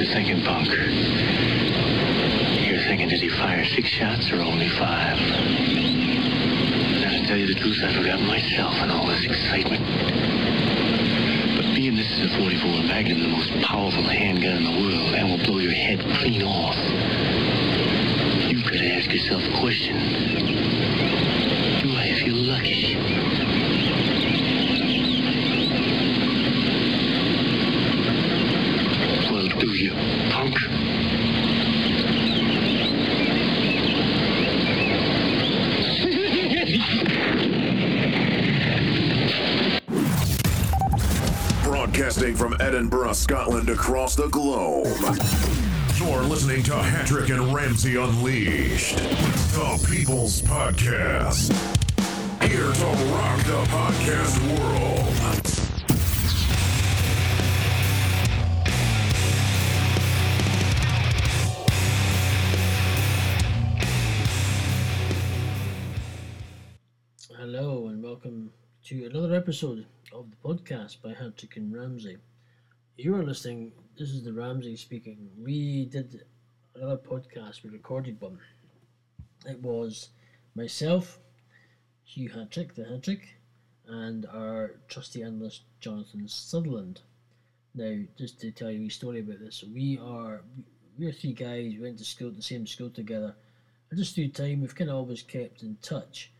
you're thinking bunker. You're thinking, did he fire 6 shots or only 5? And to tell you the truth, I forgot myself in all this excitement. But being this is a 44 Magnum, the most powerful handgun in the world, and will blow your head clean off, you've got to ask yourself a question. Do I feel lucky? Do you, punk? Broadcasting from Edinburgh, Scotland, across the globe. You're listening to Hattrick and Ramsey Unleashed, the People's Podcast. Here to rock the podcast world. Hello and welcome to another episode of the podcast by Hattrick and Ramsey. You are listening, this is the Ramsey speaking. We did another podcast, we recorded one. It was myself, Hugh Hattrick, the Hattrick, and our trusty analyst Jonathan Sutherland. Now, just to tell you a story about this, we are 3 guys, we went to school, the same school together, and just through time we've kind of always kept in touch.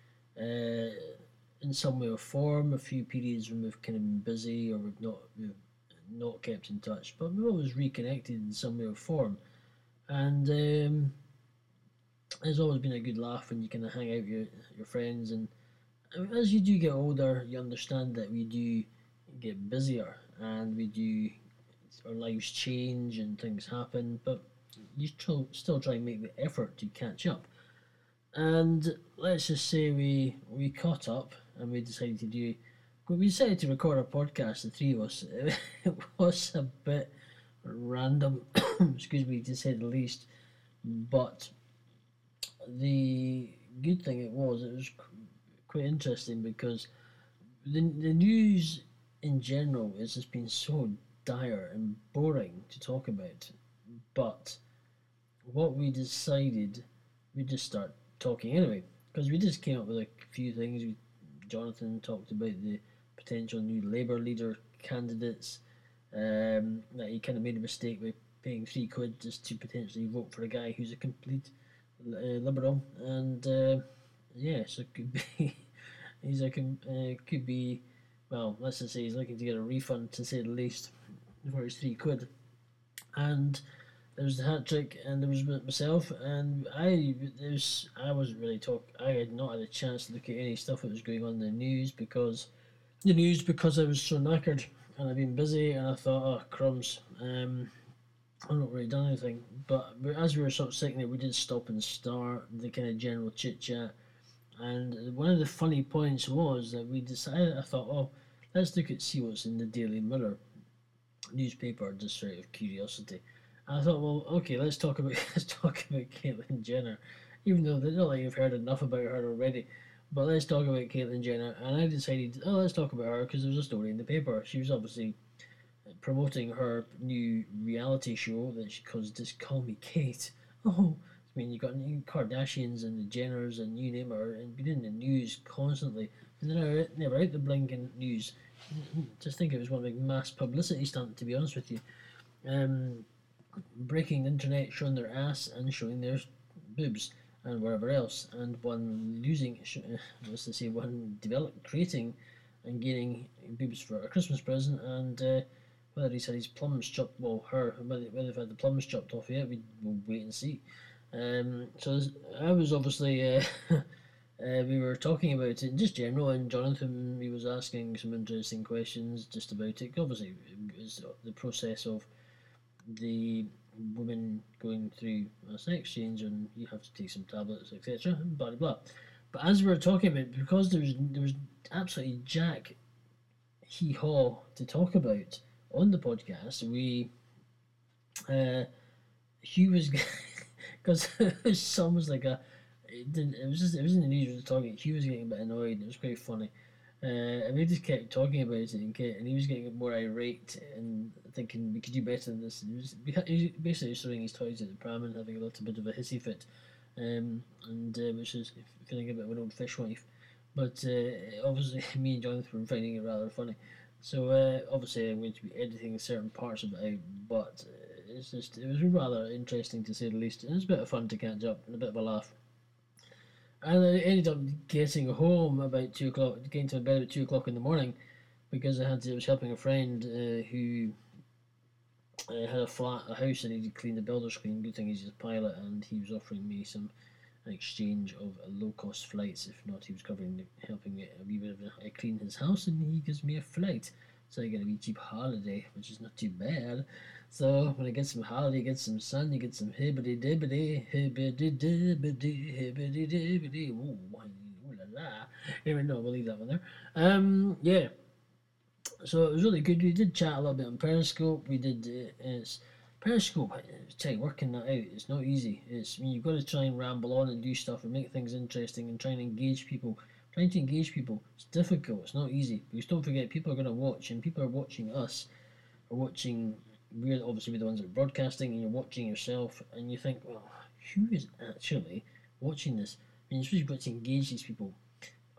In some way or form, a few periods when we've kind of been busy or we've not kept in touch, but we've always reconnected in some way or form, and there's always been a good laugh when you kind of hang out with your friends, and as you do get older, you understand that we do get busier and we do, our lives change and things happen, but you still try and make the effort to catch up. And let's just say we caught up and we decided to do... We decided to record a podcast, the 3 of us. It was a bit random, excuse me, to say the least. But the good thing it was quite interesting, because the news in general has just been so dire and boring to talk about. But what we decided, we just start talking anyway, because we just came up with a few things. Jonathan talked about the potential new Labour leader candidates, that he kind of made a mistake by paying £3 just to potentially vote for a guy who's a complete liberal, and so it could be well, let's just say he's looking to get a refund, to say the least, for his £3. And there was the Hattrick, and there was myself, and I wasn't really talking. I had not had a chance to look at any stuff that was going on in the news, because I was so knackered and I'd been busy, and I thought, oh, crumbs, I've not really done anything. But as we were sort of sitting there, we did stop and start the kind of general chit chat, and one of the funny points was that we decided, I thought, oh, let's see what's in the Daily Mirror newspaper, just out of curiosity. I thought, well, okay, let's talk about Caitlyn Jenner, even though they don't like you've heard enough about her already. But let's talk about Caitlyn Jenner, and I decided, oh, let's talk about her because there was a story in the paper. She was obviously promoting her new reality show that she calls "Just Call Me Kate." Oh, I mean, you got Kardashians and the Jenners and you name her, and been in the news constantly, and they're never out the blinking news. Just think it was one big mass publicity stunt, to be honest with you. Breaking the internet, showing their ass and showing their boobs and whatever else, and creating and gaining boobs for a Christmas present, and whether he's had his plums chopped, whether they've had the plums chopped off yet, we'll wait and see. So I was obviously, we were talking about it in just general, and Jonathan, he was asking some interesting questions just about it. Obviously, it was the process of the woman going through a sex change, and you have to take some tablets, etc., and blah, blah, blah. But as we were talking about, because there was absolutely jack hee-haw to talk about on the podcast, Hugh was, because it was almost like it was in the news we were talking, Hugh was getting a bit annoyed, it was quite funny. And we just kept talking about it, and he was getting more irate and thinking, we could do better than this. And he was basically throwing his toys at the pram and having a little bit of a hissy fit, which is feeling a bit of an old fishwife. But obviously, me and Jonathan were finding it rather funny. So obviously, I'm going to be editing certain parts of it out, but it's just, it was rather interesting to say the least. And it's a bit of fun to catch up and a bit of a laugh. And I ended up getting home about 2 o'clock, getting to bed about 2 o'clock in the morning, because I was helping a friend who had a house and he needed to clean the builder screen. Good thing he's a pilot, and he was offering me some exchange of low-cost flights. If not, he was helping me a wee bit of a clean his house, and he gives me a flight. So I get a wee cheap holiday, which is not too bad. So when I get some holiday, get some sun, you get some hibbity dibbity. Ooh la la. Anyway, no, we'll leave that one there. Yeah. So it was really good. We did chat a little bit on Periscope. We did Periscope. Tell you, working that out, it's not easy. You've got to try and ramble on and do stuff and make things interesting and try and engage people. Trying to engage people, it's difficult. It's not easy, because don't forget, people are going to watch, and people are watching us. We're obviously the ones that are broadcasting, and you're watching yourself, and you think, well, who is actually watching this? I mean, you've got to engage these people.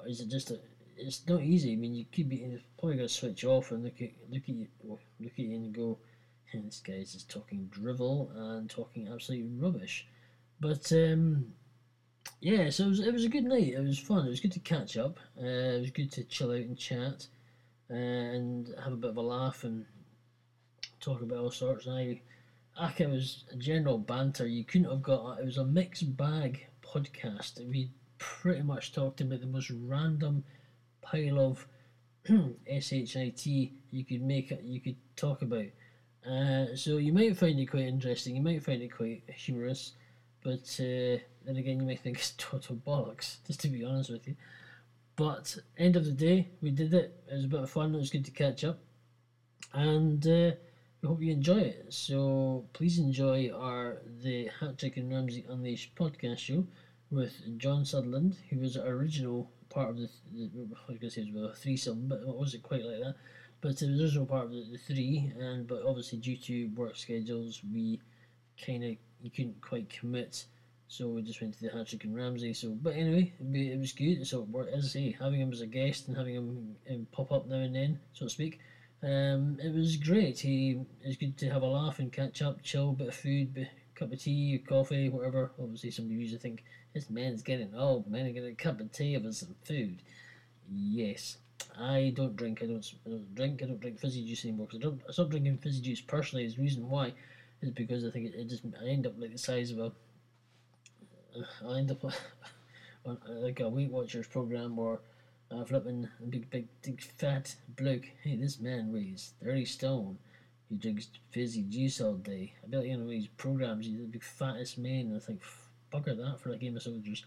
Is it just it's not easy. I mean, you could be probably going to switch off and look at you and go, hey, this guy's just talking drivel and talking absolute rubbish. But yeah, so it was a good night. It was fun. It was good to catch up. It was good to chill out and chat, and have a bit of a laugh and talk about all sorts. And it was a general banter. You couldn't have got it. Was a mixed bag podcast. We pretty much talked about the most random pile of shit you could make. You could talk about. So you might find it quite interesting. You might find it quite humorous, but then again, you might think it's total bollocks. Just to be honest with you. But end of the day, we did it. It was a bit of fun. It was good to catch up, and we hope you enjoy it. So please enjoy the Hattrick and Ramsey Unleashed podcast show with John Sutherland, who was an original part of I was going to say it was a threesome, but it wasn't quite like that. But it was original part of the three, but obviously due to work schedules, you couldn't quite commit, so we just went to the Hattrick and Ramsey. So, but anyway, it was good. So as I say, having him as a guest and having him pop up now and then, so to speak. It was great. It was good to have a laugh and catch up, chill, bit of food, cup of tea, coffee, whatever. Obviously, some reviews I think this man's getting old. Man, I get a cup of tea and some food. Yes, I don't drink. I don't drink fizzy juice anymore, because I stopped drinking fizzy juice personally. The reason why is because I think I end up like the size of a. I end up on like a Weight Watchers program or. Flipping a big fat bloke. Hey, this man weighs 30 stone. He drinks fizzy juice all day. I bet these programs, he's the big fattest man. And I think, bugger that for a game of soldiers.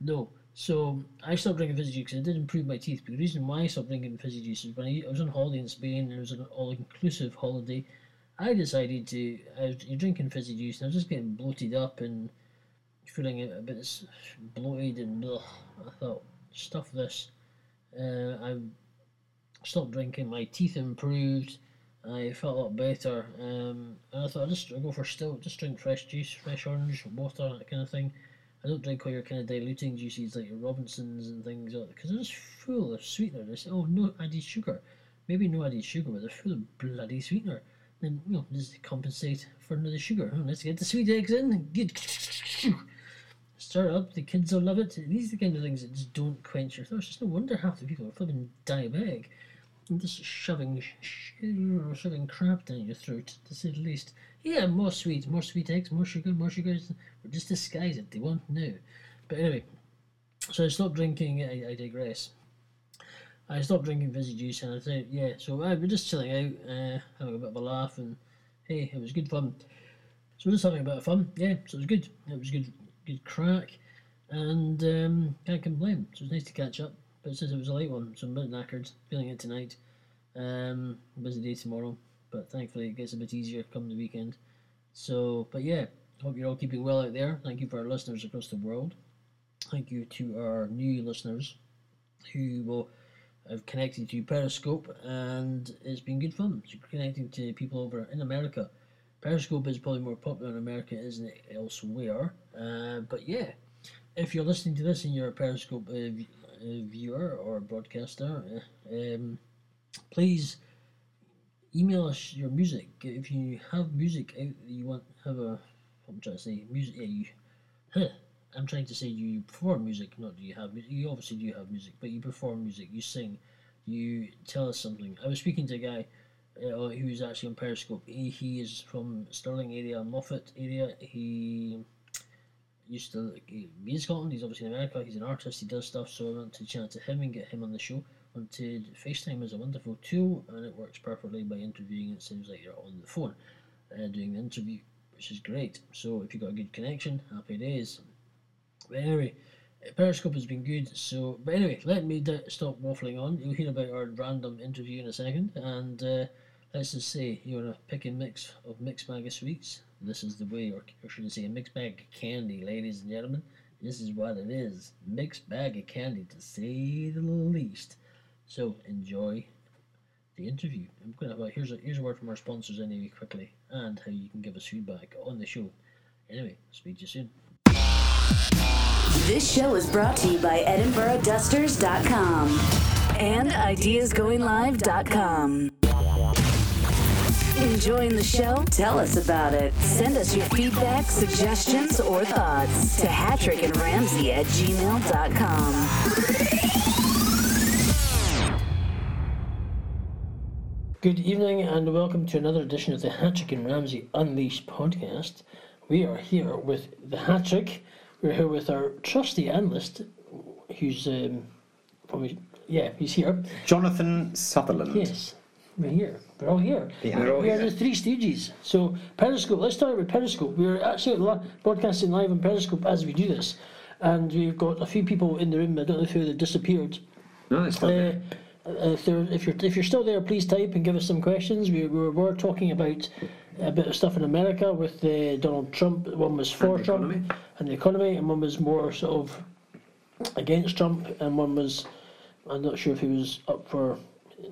No. So I stopped drinking fizzy juice because it did improve my teeth. But the reason why I stopped drinking fizzy juice is when I was on holiday in Spain, and it was an all-inclusive holiday. You're drinking fizzy juice, and I was just getting bloated up and feeling a bit bloated and ugh. I thought, stuff this. I stopped drinking, my teeth improved, I felt a lot better, and I thought just drink fresh juice, fresh orange, water, that kind of thing. I don't drink all your kind of diluting juices like your Robinsons and things, because they're just full of sweetener. They say, oh, no added sugar, maybe no added sugar, but they're full of bloody sweetener. Then, just compensate for another sugar. Oh, let's get the sweet eggs in, good. Start up, the kids will love it. These are the kind of things that just don't quench your thirst. It's no wonder half the people are flipping diabetic. And just shoving crap down your throat, to say the least. Yeah, more sweet eggs, more sugar. We'll just disguise it, they won't know. But anyway, so I stopped drinking, I digress. I stopped drinking fizzy juice, and I thought, yeah, so we're just chilling out, having a bit of a laugh, and hey, it was good fun. So we're just having a bit of fun, yeah, so it was good. It was good. Good crack, and can't complain. So it's nice to catch up, but it was a late one, so I'm a bit knackered, feeling it tonight. Busy day tomorrow, but thankfully it gets a bit easier come the weekend. So, but yeah, hope you're all keeping well out there. Thank you for our listeners across the world. Thank you to our new listeners who will I've connected to Periscope, and it's been good fun. So connecting to people over in America. Periscope is probably more popular in America, isn't it, elsewhere? But yeah, if you're listening to this and you're a Periscope viewer or broadcaster, please email us your music. If you have music out that you want, I'm trying to say you perform music, not do you have music. You obviously do have music, but you perform music, you sing, you tell us something. I was speaking to a guy who's actually on Periscope. He is from Stirling area, Moffat area. He used to be in Scotland, he's obviously in America, he's an artist, he does stuff, so I want to chat to him and get him on the show. Wanted FaceTime is a wonderful tool, and it works perfectly by interviewing. It seems like you're on the phone doing the interview, which is great. So if you've got a good connection, happy days. But anyway, Periscope has been good. So, but anyway, let me stop waffling on. You'll hear about our random interview in a second, and let's just say you're a pick and mix of mixed bag of sweets. This is the way, or should I say, a mixed bag of candy, ladies and gentlemen. This is what it is, mixed bag of candy, to say the least. So enjoy the interview. I'm going to have here's a word from our sponsors anyway, quickly, and how you can give us feedback on the show. Anyway, speak to you soon. This show is brought to you by EdinburghDusters.com and IdeasGoingLive.com. Enjoying the show? Tell us about it. Send us your feedback, suggestions, or thoughts to HattrickandRamsey@gmail.com. Good evening and welcome to another edition of the Hattrick and Ramsey Unleashed podcast. We are here with the Hattrick. We're here with our trusty analyst, who's he's here. Jonathan Sutherland. Yes, we're here. We're all here. We are the Three Stooges. So Periscope. Let's start with Periscope. We're actually broadcasting live on Periscope as we do this, and we've got a few people in the room. I don't know if they've disappeared. No, it's not. If you're still there, please type and give us some questions. We were talking about a bit of stuff in America with Donald Trump. One was for Trump and the economy, and one was more sort of against Trump, and one was, I'm not sure if he was up for,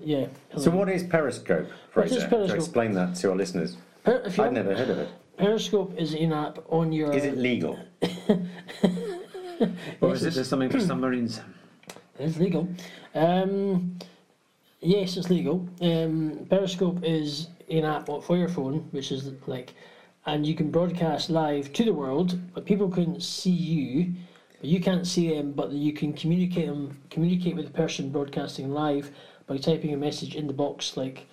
yeah. Hillary. So what is Periscope, Fraser? To explain that to our listeners. I've never heard of it. Periscope is an app on your... Is it legal? Or is it just something for submarines? It's legal. Yes, it's legal. Periscope is an app for your phone, which is and you can broadcast live to the world, but people couldn't see you, but you can't see them, but you can communicate with the person broadcasting live by typing a message in the box, like,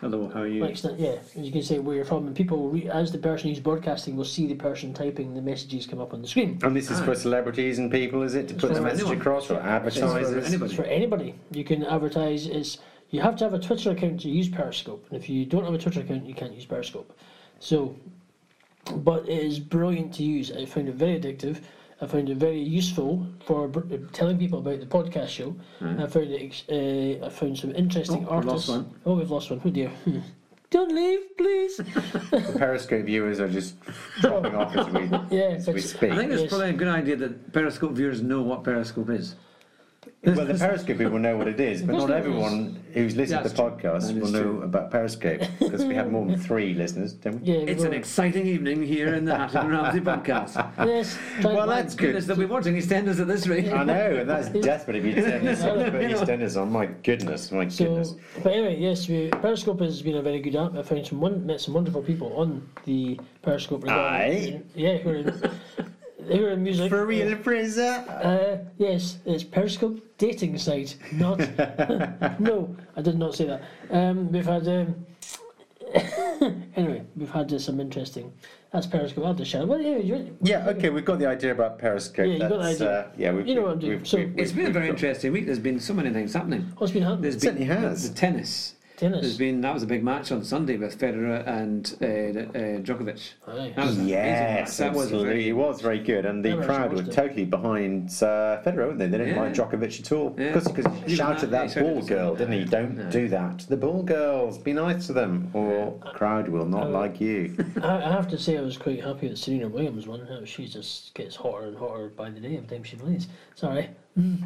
hello, how are you? You can say where you're from, and people, as the person who's broadcasting, will see the person typing the messages come up on the screen. And this is for celebrities and people, is it, to put the message across, or advertisers? It's for anybody. You can advertise. You have to have a Twitter account to use Periscope, and if you don't have a Twitter account, you can't use Periscope. So, but it is brilliant to use. I found it very addictive. I found it very useful for telling people about the podcast show. Mm. I found some interesting artists. We've lost one. Oh dear. Don't leave, please. The Periscope viewers are just dropping off as we speak. I think it's probably a good idea that Periscope viewers know what Periscope is. Well, the Periscope people know what it is, but not everyone who's listened to the podcast will know about Periscope, because we have more than 3 listeners, don't we? Yeah, it's an exciting evening here in the Hattrick and Ramsey podcast. Yes. Well, that's good. They'll be watching EastEnders at this rate. I know, and that's desperate if you EastEnders on. My goodness, my goodness. But anyway, yes, Periscope has been a very good app. I found met some wonderful people on the Periscope. Aye. Yeah, they were in music. For real, Fraser? Yes, it's Periscope dating site. Not. No, I did not say that. We've had some interesting. That's Periscope. I'll just share. Well, we've got the idea about Periscope. Yeah, you got the idea. You know what I'm doing. So it's been a very interesting week. There's been so many things happening. What's been happening? It certainly has. The tennis. That was a big match on Sunday with Federer and Djokovic. Aye. That was absolutely. It was very good, and the crowd were totally behind Federer, weren't they? They didn't like Djokovic at all, because he shouted that ball girl, didn't he? Don't do that. The ball girls, be nice to them, or the crowd will not like you. I have to say, I was quite happy that Serena Williams won. She just gets hotter and hotter by the day every time she plays. Sorry.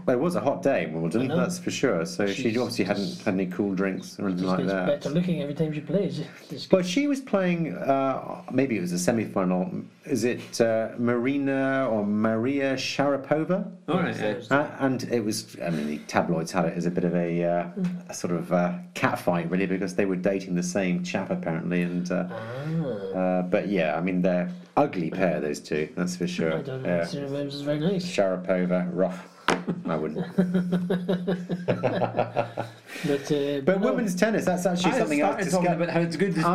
Well, it was a hot day in Wimbledon, that's for sure. So she obviously hadn't had any cool drinks or anything like that. Better looking every time she plays. But she was playing, maybe it was a semi-final. Is it Maria Sharapova? All right. And it was, I mean, the tabloids had it as a bit of a sort of cat fight, really, because they were dating the same chap apparently. And but yeah, I mean, they're ugly pair, those two. That's for sure. I don't know. Serena Williams is very nice. Sharapova, rough. I wouldn't. But women's tennis, that's actually something else to talking about how it's good to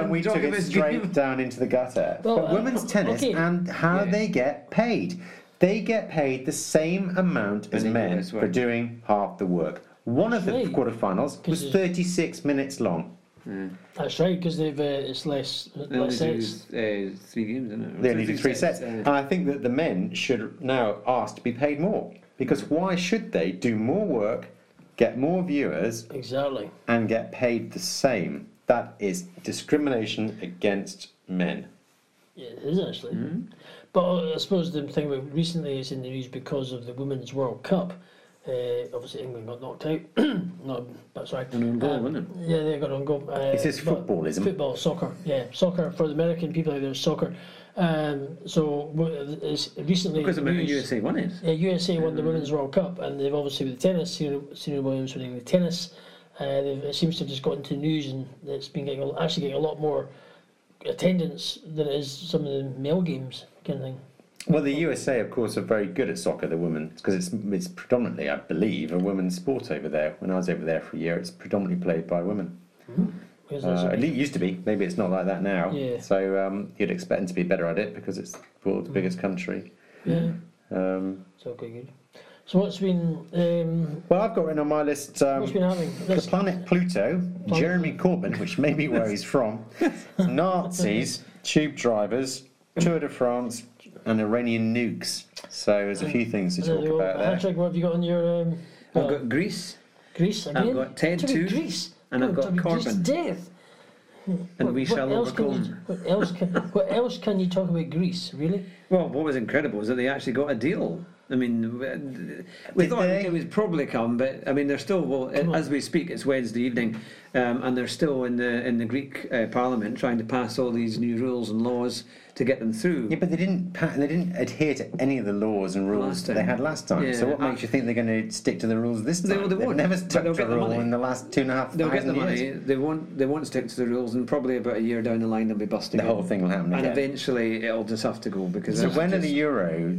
and we took it straight down into the gutter. Well, but women's tennis and how they get paid. They get paid the same amount as men for doing half the work. One of the quarterfinals was 36 minutes long. Mm. That's right, because they've it's less sets. Do, 3 games, isn't it? They only do 3 sets. And I think that the men should now ask to be paid more, because why should they do more work, get more viewers, and get paid the same? That is discrimination against men. Yeah, it is actually. Mm-hmm. But I suppose the thing about recently is in the news because of the Women's World Cup. Obviously England got knocked out. And on goal, wasn't it? Yeah, they got on goal. It's just football, isn't it? Football, soccer. Yeah, soccer for the American people out there. Soccer. So it's recently because USA won it. Yeah, USA won the Women's World Cup, and they've obviously with the tennis, Serena Williams winning the tennis. It seems to have just got into news, and it's been getting a lot more attendance than it is some of the male games kind of thing. Well, the USA, of course, are very good at soccer, the women, because it's predominantly, I believe, a women's sport over there. When I was over there for a year, it's predominantly played by women. It used to be. Maybe it's not like that now. Yeah. So you'd expect them to be better at it because it's the world's biggest country. Yeah. So good. So what's been... well, I've got written on my list what's been happening? The planet Pluto, Jeremy Corbyn, which may be where he's from, Nazis, tube drivers, Tour de France... and Iranian nukes. So there's a few things to talk about there. Patrick, what have you got on your... I've got Greece. Greece again? I've got Ted 2. Greece. And I've got Corbyn. Death. And we shall overcome. What else can you talk about Greece, really? Well, what was incredible is that they actually got a deal. I mean, we thought it would probably come, but I mean, they're still, as we speak, it's Wednesday evening, and they're still in the Greek Parliament trying to pass all these new rules and laws to get them through. Yeah, but they didn't adhere to any of the laws and rules that they had last time. Yeah, so what makes you think they're going to stick to the rules this time? They won't. They've never stuck to the rule in the last 2,500 years. They'll get the money. They won't stick to the rules, and probably about a year down the line they'll be busted. The whole thing will happen. And eventually it'll just have to go because. So when are the Euro?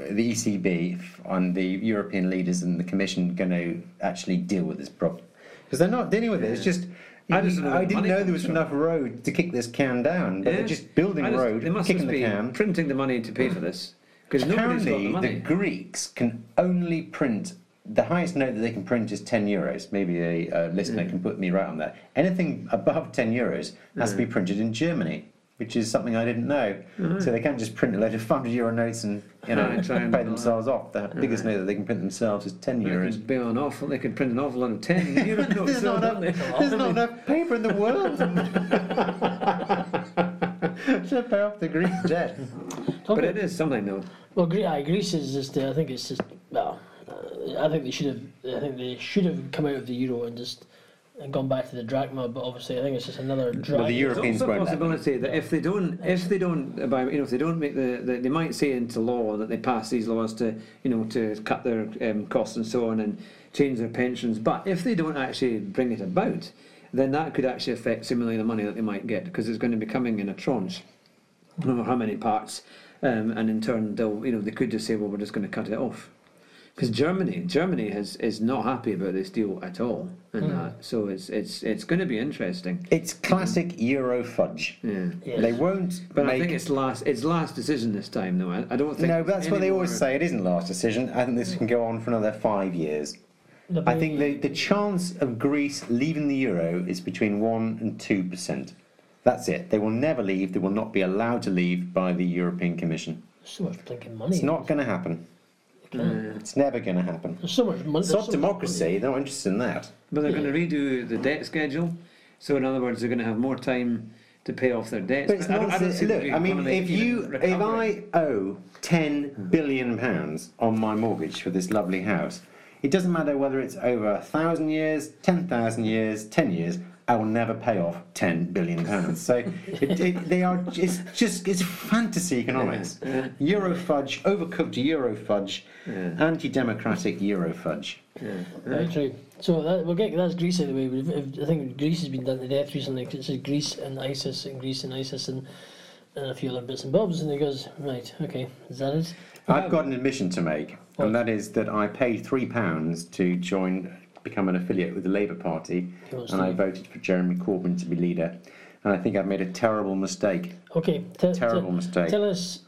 The ECB and the European leaders and the Commission going to actually deal with this problem? Because they're not dealing with it. It's just I didn't know there was enough road to kick this can down, but they're just building road, they must kicking the can, printing the money to pay for this. Because apparently the Greeks can only print the highest note that they can print is €10. Maybe a listener can put me right on that. Anything above €10 has to be printed in Germany, which is something I didn't know. Mm-hmm. So they can't just print a load of €500 notes and pay themselves off. The biggest note that they can print themselves is €10. They could print an awful lot of €10 notes. There's not enough paper in the world to pay off the Greek debt. But it is something, though. Well, Greece is just. I think it's just. Well, I think they should have come out of the euro and just. And gone back to the drachma, but obviously I think it's just another drag. Well, the Europeans won't. There's also a possibility that if they don't make they might say into law that they pass these laws to cut their costs and so on and change their pensions. But if they don't actually bring it about, then that could actually affect similarly the money that they might get because it's going to be coming in a tranche. I don't know how many parts, and in turn they'll they could just say, well, we're just going to cut it off. Because Germany is not happy about this deal at all, and so it's going to be interesting. It's classic Euro fudge. Yeah, yes. They won't. But I think it's last decision this time, though. I don't think. No, that's what they always say. It isn't last decision. I think this can go on for another 5 years. I think the chance of Greece leaving the Euro is between 1% and 2%. That's it. They will never leave. They will not be allowed to leave by the European Commission. So much blinking money. It's not going to happen. It's never going to happen. There's so much money. It's not democracy. They're not interested in that. But they're going to redo the debt schedule. So in other words, they're going to have more time to pay off their debts. But it's not. Look, I mean, if I owe £10 billion on my mortgage for this lovely house, it doesn't matter whether it's over 1,000 years, 10,000 years, 10 years. I will never pay off £10 billion. So they are. It's fantasy economics. Yeah. Eurofudge, overcooked Eurofudge, yeah. Anti-democratic Eurofudge. Yeah. Right, right. So that's Greece out of the way. I think Greece has been done to death recently. Cause it says Greece and ISIS and a few other bits and bobs. And he goes, right, okay, is that it? I've got an admission to make, and that is that I paid £3 to become an affiliate with the Labour Party, and I voted for Jeremy Corbyn to be leader, and I think I've made a terrible mistake. Okay, terrible mistake. Tell us.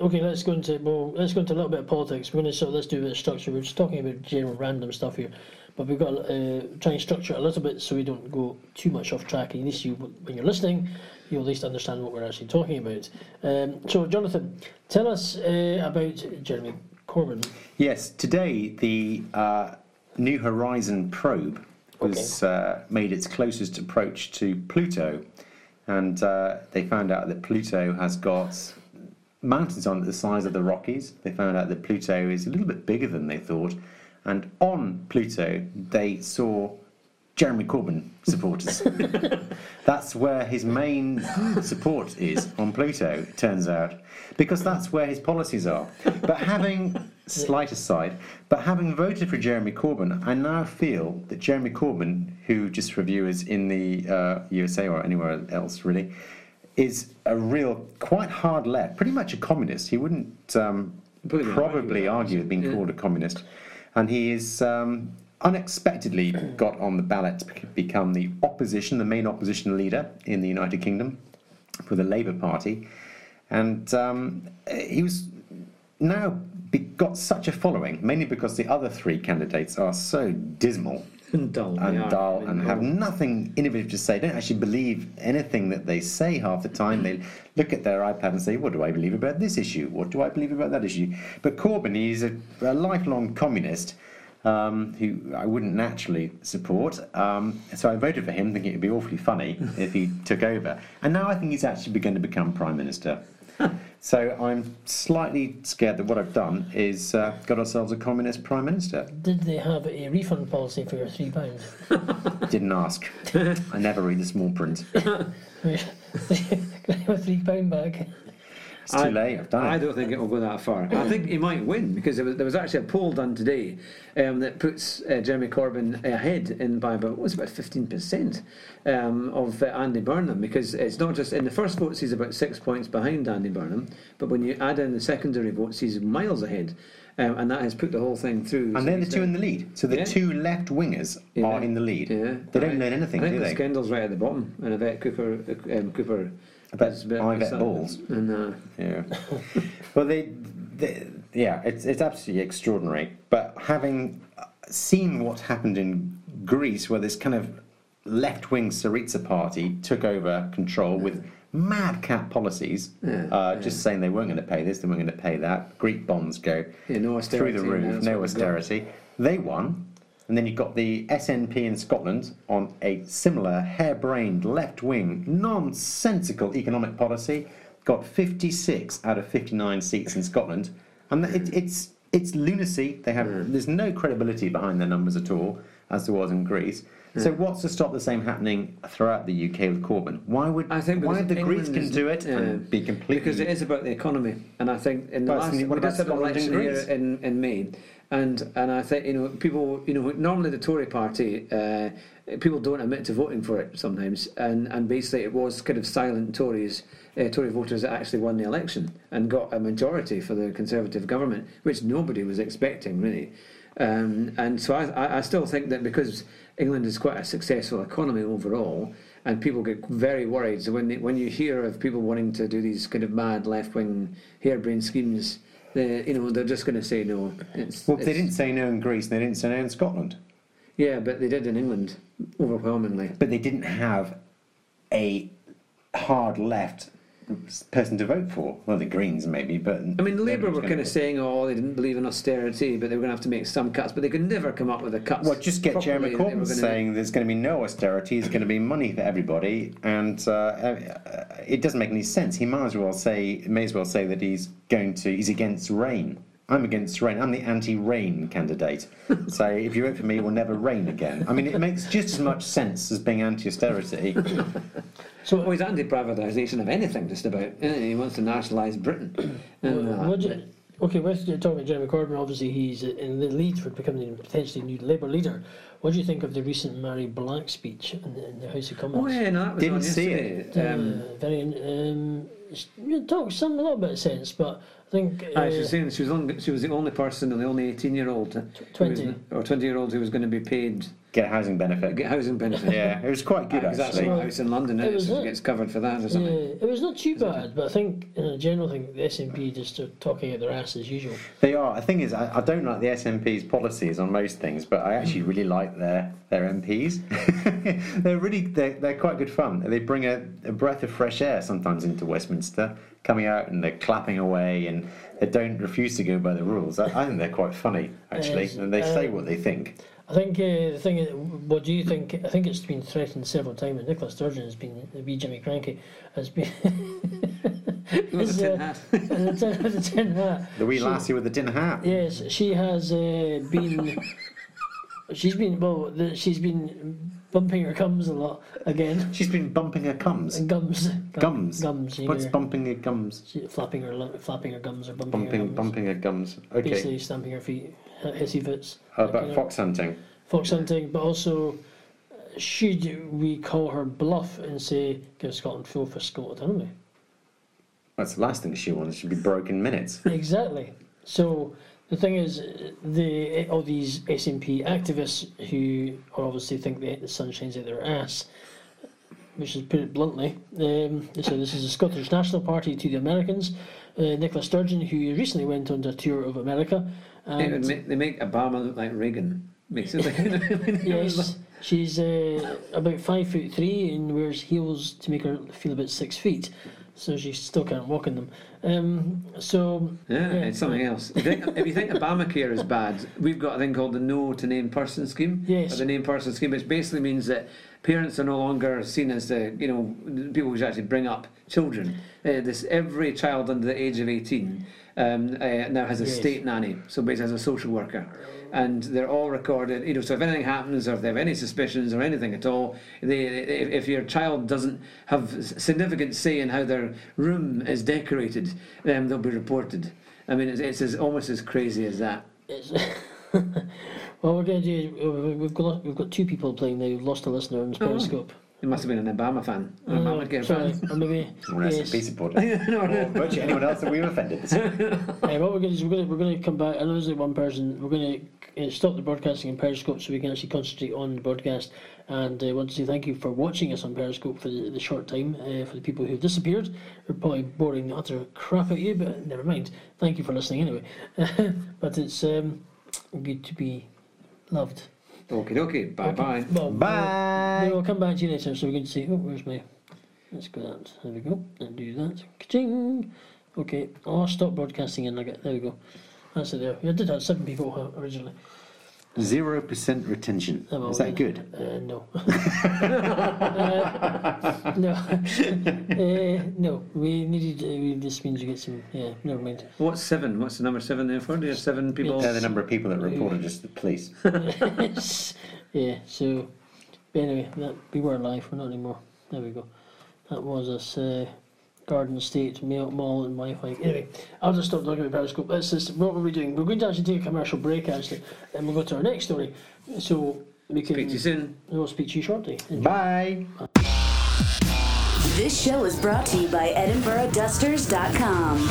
Okay, let's go into a little bit of politics. We're going to let's do a bit of structure. We're just talking about general random stuff here, but we've got to try and structure it a little bit so we don't go too much off track. At least when you're listening, you'll at least understand what we're actually talking about. So, Jonathan, tell us about Jeremy Corbyn. Yes, today the New Horizon probe was made its closest approach to Pluto, and they found out that Pluto has got mountains on it the size of the Rockies. They found out that Pluto is a little bit bigger than they thought, and on Pluto they saw Jeremy Corbyn supporters. That's where his main support is, on Pluto, it turns out, because that's where his policies are. But having voted for Jeremy Corbyn, I now feel that Jeremy Corbyn, who, just for viewers in the USA or anywhere else really, is a real, quite hard left, pretty much a communist. He wouldn't probably argue with being called a communist. And he is unexpectedly got on the ballot to become the main opposition leader in the United Kingdom for the Labour Party. And he was now got such a following, mainly because the other three candidates are so dismal and dull and have nothing innovative to say. Don't actually believe anything that they say half the time. They look at their iPad and say, what do I believe about this issue? What do I believe about that issue? But Corbyn, he's a lifelong communist who I wouldn't naturally support. So I voted for him thinking it would be awfully funny if he took over. And now I think he's actually going to become Prime Minister. So I'm slightly scared that what I've done is got ourselves a communist prime minister. Did they have a refund policy for your £3? Didn't ask. I never read the small print. Can I have a £3 back? It's too late, I've done it. I don't think it will go that far. I think he might win, because there was actually a poll done today that puts Jeremy Corbyn ahead by about 15% of Andy Burnham, because it's not just in the first votes he's about 6 points behind Andy Burnham, but when you add in the secondary votes he's miles ahead. And that has put the whole thing through. And they're the two in the lead. So the two left-wingers are in the lead. Yeah. They don't learn anything, do they? I think Kendall's right at the bottom, and Yvette Cooper... I bet balls. Yeah. Well, it's absolutely extraordinary. But having seen what happened in Greece, where this kind of left-wing Syriza party took over control with madcap policies, just saying they weren't going to pay this, they weren't going to pay that. Greek bonds go through the roof, no austerity. They won. And then you've got the SNP in Scotland on a similar harebrained, left-wing, nonsensical economic policy. Got 56 out of 59 seats in Scotland. And it's lunacy. There's no credibility behind their numbers at all, as there was in Greece. So what's to stop the same happening throughout the UK with Corbyn? Why the Greeks can do it and be completely... Because it is about the economy. And I think in the last... What about Scotland and Greece? In May... And I think, people, normally the Tory party, people don't admit to voting for it sometimes. And basically it was kind of silent Tory voters that actually won the election and got a majority for the Conservative government, which nobody was expecting, really. And so I still think that because England is quite a successful economy overall, and people get very worried. So when you hear of people wanting to do these kind of mad left-wing harebrained schemes... They're just going to say no. They didn't say no in Greece, and they didn't say no in Scotland. Yeah, but they did in England, overwhelmingly. But they didn't have a hard left person to vote for. Well, the Greens maybe, but... I mean, Labour were kind of saying, oh, they didn't believe in austerity, but they were going to have to make some cuts, but they could never come up with the cuts. Well, just get Jeremy Corbyn saying there's going to be no austerity, there's going to be money for everybody, and it doesn't make any sense. He may as well say that he's against rain. I'm against rain. I'm the anti-rain candidate. So if you vote for me, it will never rain again. I mean, it makes just as much sense as being anti-austerity. So he's anti-privatisation of anything, just about. He wants to nationalise Britain. OK, we're talking about Jeremy Corbyn. Obviously, he's in the lead for becoming potentially new Labour leader. What do you think of the recent Mary Black speech in the House of Commons? Oh, yeah, no, that was Didn't on see it. It talks a little bit of sense, but... I think, she was saying she was the only person, and the only 18-year-old, 20-year-old who was going to be paid get housing benefit. Yeah, it was quite good actually. That's a house in London. It gets covered for that or something. Yeah, it was not too bad, but I think in a general thing, the SNP just are talking at their ass as usual. They are. The thing is, I don't like the SNP's policies on most things, but I actually really like their MPs. they're quite good fun. They bring a breath of fresh air sometimes into Westminster. Coming out and they're clapping away and they don't refuse to go by the rules. I think they're quite funny, actually, and they say what they think. I think the thing is, what do you think? I think it's been threatened several times that Nicola Sturgeon has been, the wee Jimmy Cranky, has been... The tin hat. The wee lassie with the tin hat. Yes, she has been... She's been bumping her gums a lot again. She's been bumping her gums. Gums. What's bumping her gums? Flapping her gums or bumping her gums. Okay. Basically stamping her feet, hissy fits. How about fox hunting? Fox hunting, but also, should we call her bluff and say, give Scotland full for Scotland, don't we? That's the last thing she wants. She'd be broke in minutes. Exactly. So. The thing is, all these SNP activists who obviously think the sun shines out their ass, which is, put it bluntly, so this is the Scottish National Party to the Americans. Nicola Sturgeon, who recently went on a tour of America. And they make Obama look like Reagan. Makes it like yes, she's about 5'3" and wears heels to make her feel about 6 feet. So she still can't walk in them. It's something else. If you think Obamacare is bad, we've got a thing called the No to Named Person Scheme. Yes. Or the Named Person Scheme, which basically means that parents are no longer seen as people who actually bring up children. Every child under the age of 18 now has a state nanny, so basically has a social worker. And they're all recorded, so if anything happens or if they have any suspicions or anything at all, if your child doesn't have significant say in how their room is decorated, they'll be reported. I mean, it's almost as crazy as that. Well, we're going to do, we've got two people playing now, we've lost a listener on Periscope. It must have been an Obama fan. Recipe supporter. Or virtually anyone else that we've offended. What we're going to do is we're going to come back. I know there's one person. We're going to stop the broadcasting in Periscope so we can actually concentrate on the broadcast. And I want to say thank you for watching us on Periscope for the short time. For the people who've disappeared, we're probably boring the utter crap out of you, but never mind. Thank you for listening anyway. But it's good to be loved. Okie dokie, bye. Well, bye. We'll come back to you later, so we're going to see. Oh, where's my. Let's go that. There we go. And do that. Ka-ching! Okay. Oh, stop broadcasting in Nugget. There we go. That's it there. I did have 7 people originally. 0% retention. Oh, well, is that good? No. No. No. We needed. This means you get some. Yeah. Never mind. What's 7? What's the number 7 there for? There's 7 people. They're the number of people that reported just the police. Yeah. So, but anyway, we were live. We're not anymore. There we go. That was us. Garden State, Mall and Wi-Fi. Anyway, I'll just stop talking about Periscope. That's just, what are we doing? We're going to actually take a commercial break, actually, and we'll go to our next story. So we can... Speak to you soon. We'll speak to you shortly. Enjoy. Bye. This show is brought to you by EdinburghDusters.com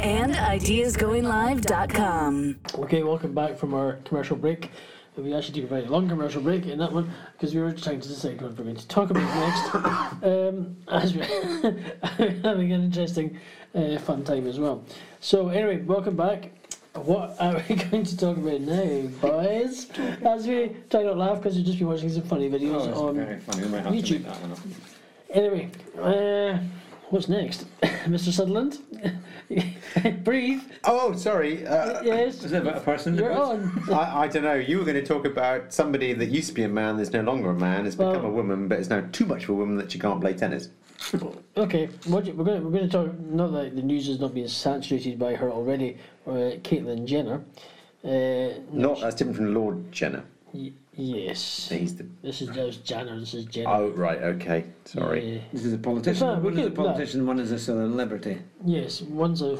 and IdeasGoingLive.com. Okay, welcome back from our commercial break. We actually did a very long commercial break in that one because we were trying to decide what we're going to talk about next. As we're having an interesting, fun time as well. So anyway, welcome back. What are we going to talk about now, boys? As we try not to laugh because we've just been watching some funny videos on YouTube. Anyway, What's next, Mr. Sutherland? Breathe. Oh, sorry. Yes. Is that about a person? You're on. I don't know. You were going to talk about somebody that used to be a man that's no longer a man, has become a woman, but is now too much of a woman that she can't play tennis. Okay. We're going to talk. Not that the news is not being saturated by her already, Caitlyn Jenner. That's different from Lord Jenner. Yes. This is Jenner. This is Jenner. Oh, right, okay. Sorry. Yeah. This is a politician. One is a politician, one is a celebrity. Yes, one's a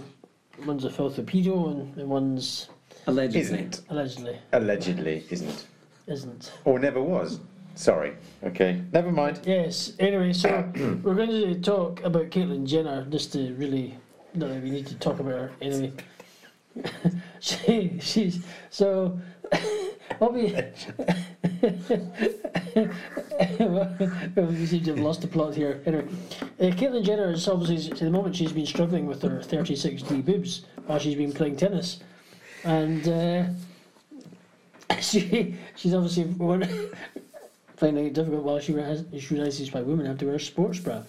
filthy pedo and one's... Allegedly. Isn't. Allegedly. Allegedly isn't. Isn't. Or never was. Sorry. Okay. Never mind. Yes. Anyway, so we're going to talk about Caitlyn Jenner, just to really... No, we need to talk about her anyway. She's... So... We seem to have lost the plot here. Anyway, Caitlyn Jenner is obviously, to the moment, she's been struggling with her 36D boobs while she's been playing tennis, and she's obviously finding it difficult while she realises why women have to wear a sports bra.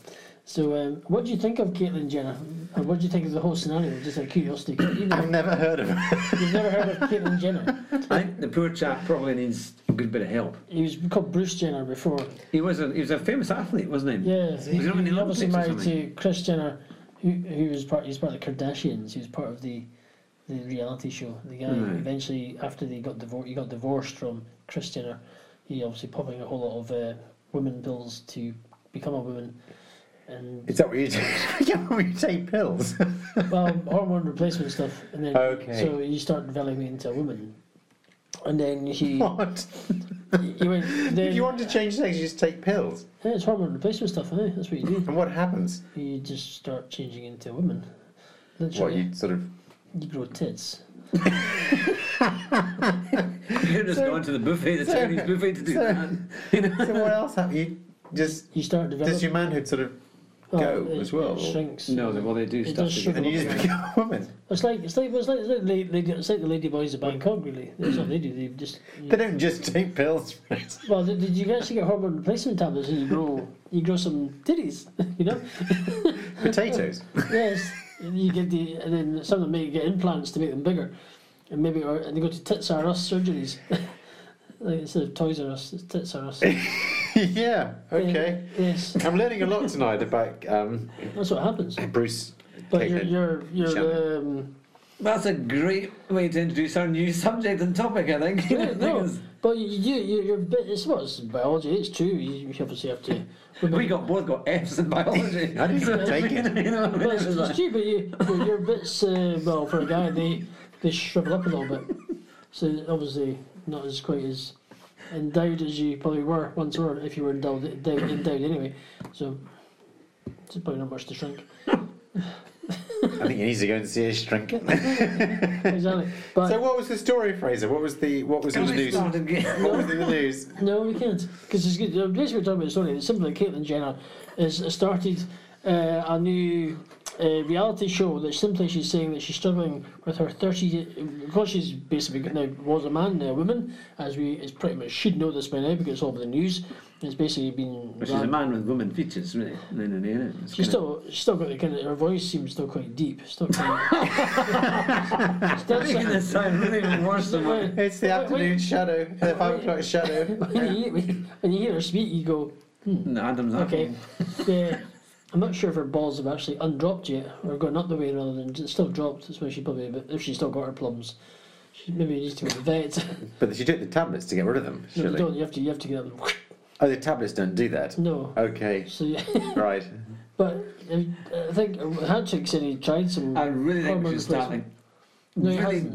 So, what do you think of Caitlyn Jenner? And what do you think of the whole scenario? Just out of curiosity. I've never heard of her. You've never heard of Caitlyn Jenner? I think the poor chap probably needs a good bit of help. He was called Bruce Jenner before. He was a famous athlete, wasn't he? Yeah. He was obviously married to Chris Jenner, who was part of the Kardashians. He was part of the reality show. The guy eventually, after they got divorced, he got divorced from Chris Jenner. He obviously popping a whole lot of women pills to become a woman. And is that what you do? You take pills? Well, hormone replacement stuff, and then so you start developing into a woman, and then he. What? He went, then, if you want to change sex, you just take pills. Yeah, it's hormone replacement stuff, eh? That's what you do. And what happens? You just start changing into a woman. Literally. What, you sort of? You grow tits. You're just going to the buffet, the Chinese buffet, to do that. You know? So what else have you? Just you start developing. Does your manhood sort of go as well? It shrinks. No, they do stuff together. And you just become a woman. It's like the lady boys of Bangkok, really. That's what they do. They don't just take pills. Well, did you actually get hormone replacement tablets and you grow some titties? You know. Potatoes. Yes, and then some of them may get implants to make them bigger, and they go to Tits R Us surgeries. Like instead of Toys R Us, it's Tits R Us. Yeah, okay. Yes. I'm learning a lot tonight about... that's what happens. Bruce. But Caitlyn, you're that's a great way to introduce our new subject and topic, I think. Yeah, no, but it's biology, it's true. You obviously have to... We both got F's in biology. I didn't even take it. You know, but it's true, but your bits, well, for a guy, they shrivel up a little bit. So obviously... not as quite as endowed as you probably were once, or if you were endowed anyway. So it's probably not much to shrink. I think you need to go and see a shrink. Exactly. But so what was the story, Fraser? What was the news? No, we can't, because it's good. Basically, we're talking about the story. It's simply Caitlyn Jenner has started a new reality show that simply she's saying that she's struggling with her 30, because she's basically now was a man, now a woman, as pretty much should know this by now because it's all over the news. It's basically been. But she's a man with woman features, really. No. She's still got the kind of, her voice seems still quite deep. Still quite. Still making this sound really worse than mine. It's the afternoon shadow, the 5 o'clock shadow. When you hear her speak, you go. No, Adam's not. Okay. Yeah. I'm not sure if her balls have actually undropped yet or gone up the way rather than still dropped. That's why she probably, but if she's still got her plums, she maybe needs to go to the vet. But she took the tablets to get rid of them. No, you don't. You have to get them. Oh, the tablets don't do that. No. Okay. So, yeah. Right. But I think Hattrick said he tried some. I really think we should start.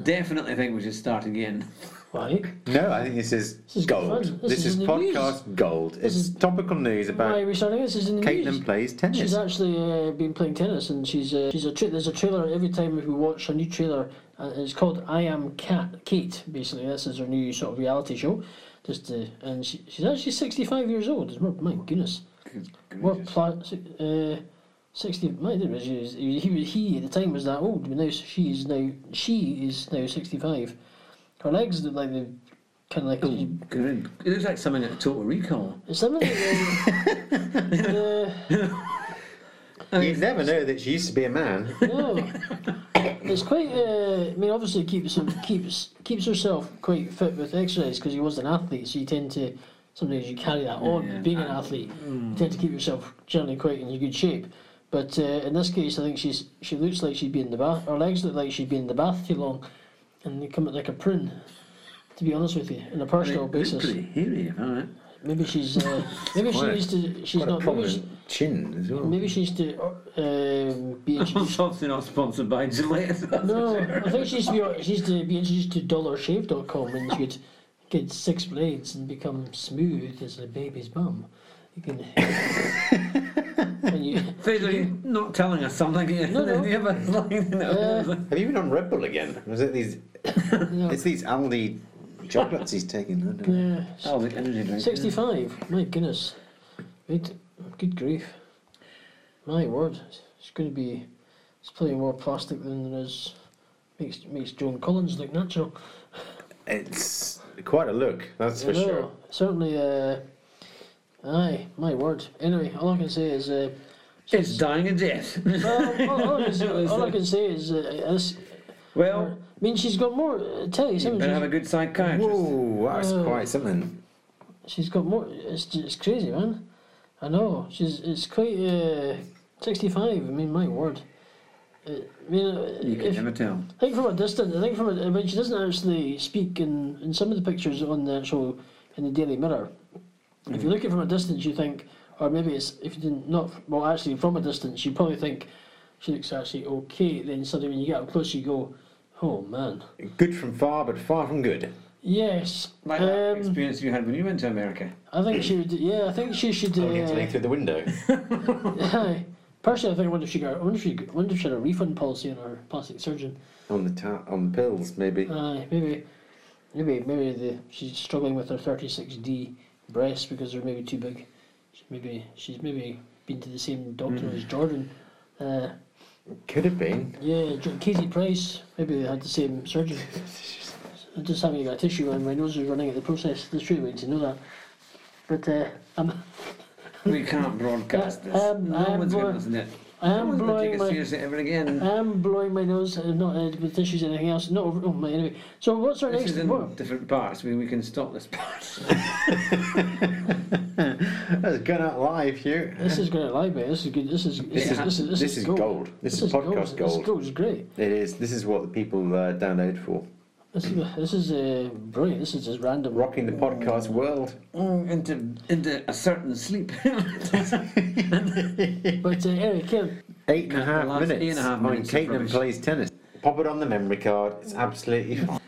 Definitely think we should start again. Why? No, I think this is gold. This is podcast news. Gold. It's topical news about Caitlyn plays tennis. She's actually been playing tennis, and there's a trailer every time we watch a new trailer. It's called I Am Kate. Basically, this is her new sort of reality show. And she's actually 65 years old. My goodness. What 60? I didn't realize he at the time was that old, but now she is now 65. Her legs look like they kind of like... Oh, good. It looks like something at Total Recall. It's something like... You'd never know that she used to be a man. No. It's quite. I mean, obviously keeps herself quite fit with exercise because she was an athlete. So you tend to sometimes you carry that on. Yeah, being an athlete, you tend to keep yourself generally quite in good shape. But in this case, I think she looks like she'd be in the bath. Her legs look like she'd be in the bath too long, and they come out like a prune. To be honest with you, on a personal basis. Pretty hairy, alright. Maybe she's. Maybe she needs to. She's not. Maybe chin as well. Maybe she needs to be introduced. Something not sponsored by Gillette. No, I think she needs to be introduced to DollarShave.com, and she could get 6 blades and become smooth as a baby's bum. You can. You're not telling us something. Have you been on Red Bull again? Or is it these? No. It's these Aldi. Chocolates he's taking, yeah. Oh, the energy drink. 65. Yeah. My goodness. Good grief. My word. It's going to be. It's plenty more plastic than there is. Makes Joan Collins look natural. It's quite a look. That's for sure. Certainly. Aye. My word. Anyway, all I can say is. It's dying a death. All I can say is. Well. I mean, she's got more. Tell you something. Better have a good psychiatrist. Whoa, that's quite something. She's got more. It's crazy, man. I know. It's quite 65. I mean, my word. I mean, you can never tell. I think from a distance. I mean, she doesn't actually speak in some of the pictures on the actual in the Daily Mirror. Mm-hmm. If you look at it from a distance, you think, or maybe it's if you didn't not well actually from a distance, you probably think she looks actually okay. Then suddenly when you get up close, you go. Oh man. Good from far, but far from good. Yes. Like that experience you had when you went to America. I think she would. Yeah, I think she should. Getting through the window. Aye. Personally, I think I wonder if she had a refund policy on her plastic surgeon. On the pills, maybe. Aye, maybe she's struggling with her 36D breasts because they're maybe too big. She's maybe been to the same doctor as Jordan. Could have been. Yeah, Katie Price. Maybe they had the same surgery. I just haven't got a tissue and my nose is running at the process. There's three ways to know that. But we can't broadcast this. I am blowing my nose, not with tissues or anything else. Not over. Oh my, anyway. So what's our next? This is in different parts. We can stop this part. That's going out live, Hugh. This is going out live, mate. This is good. This is gold. This is podcast gold. This gold is great. It is. This is what the people download for. This is brilliant. This is just random. Rocking the podcast world into a certain sleep. But anyway, Kim. 8.5 minutes. 8.5 minutes. When Caitlyn plays tennis. Pop it on the memory card. It's absolutely fine.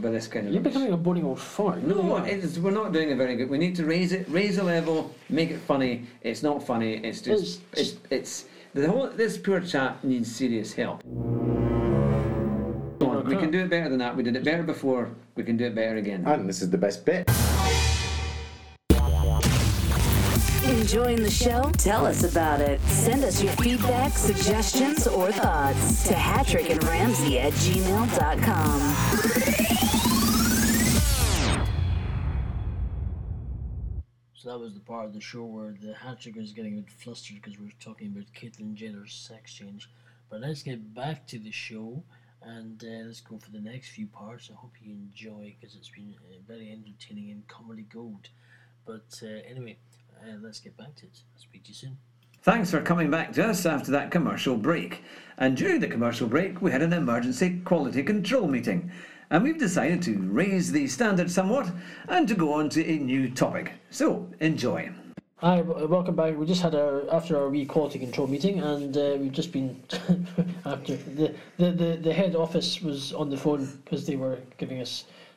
But this kind of. You're becoming a boring old fart. No, we're not doing it very good. We need to raise the level, make it funny. It's not funny. It's just. It's the whole. This poor chap needs serious help. We can do it better than that. We did it better before. We can do it better again. And this is the best bit. Enjoying the show? Tell us about it. Send us your feedback, suggestions, or thoughts to hattrickandramsey@gmail.com. So that was the part of the show where the Hattrick was getting a bit flustered because we were talking about Caitlyn Jenner's sex change. But let's get back to the show. And let's go for the next few parts. I hope you enjoy because it's been very entertaining and comedy gold. But anyway, let's get back to it. I'll speak to you soon. Thanks for coming back to us after that commercial break. And during the commercial break, we had an emergency quality control meeting. And we've decided to raise the standard somewhat and to go on to a new topic. So, enjoy. Hi, welcome back. We just had our wee quality control meeting, and we've just been after the head office was on the phone because they were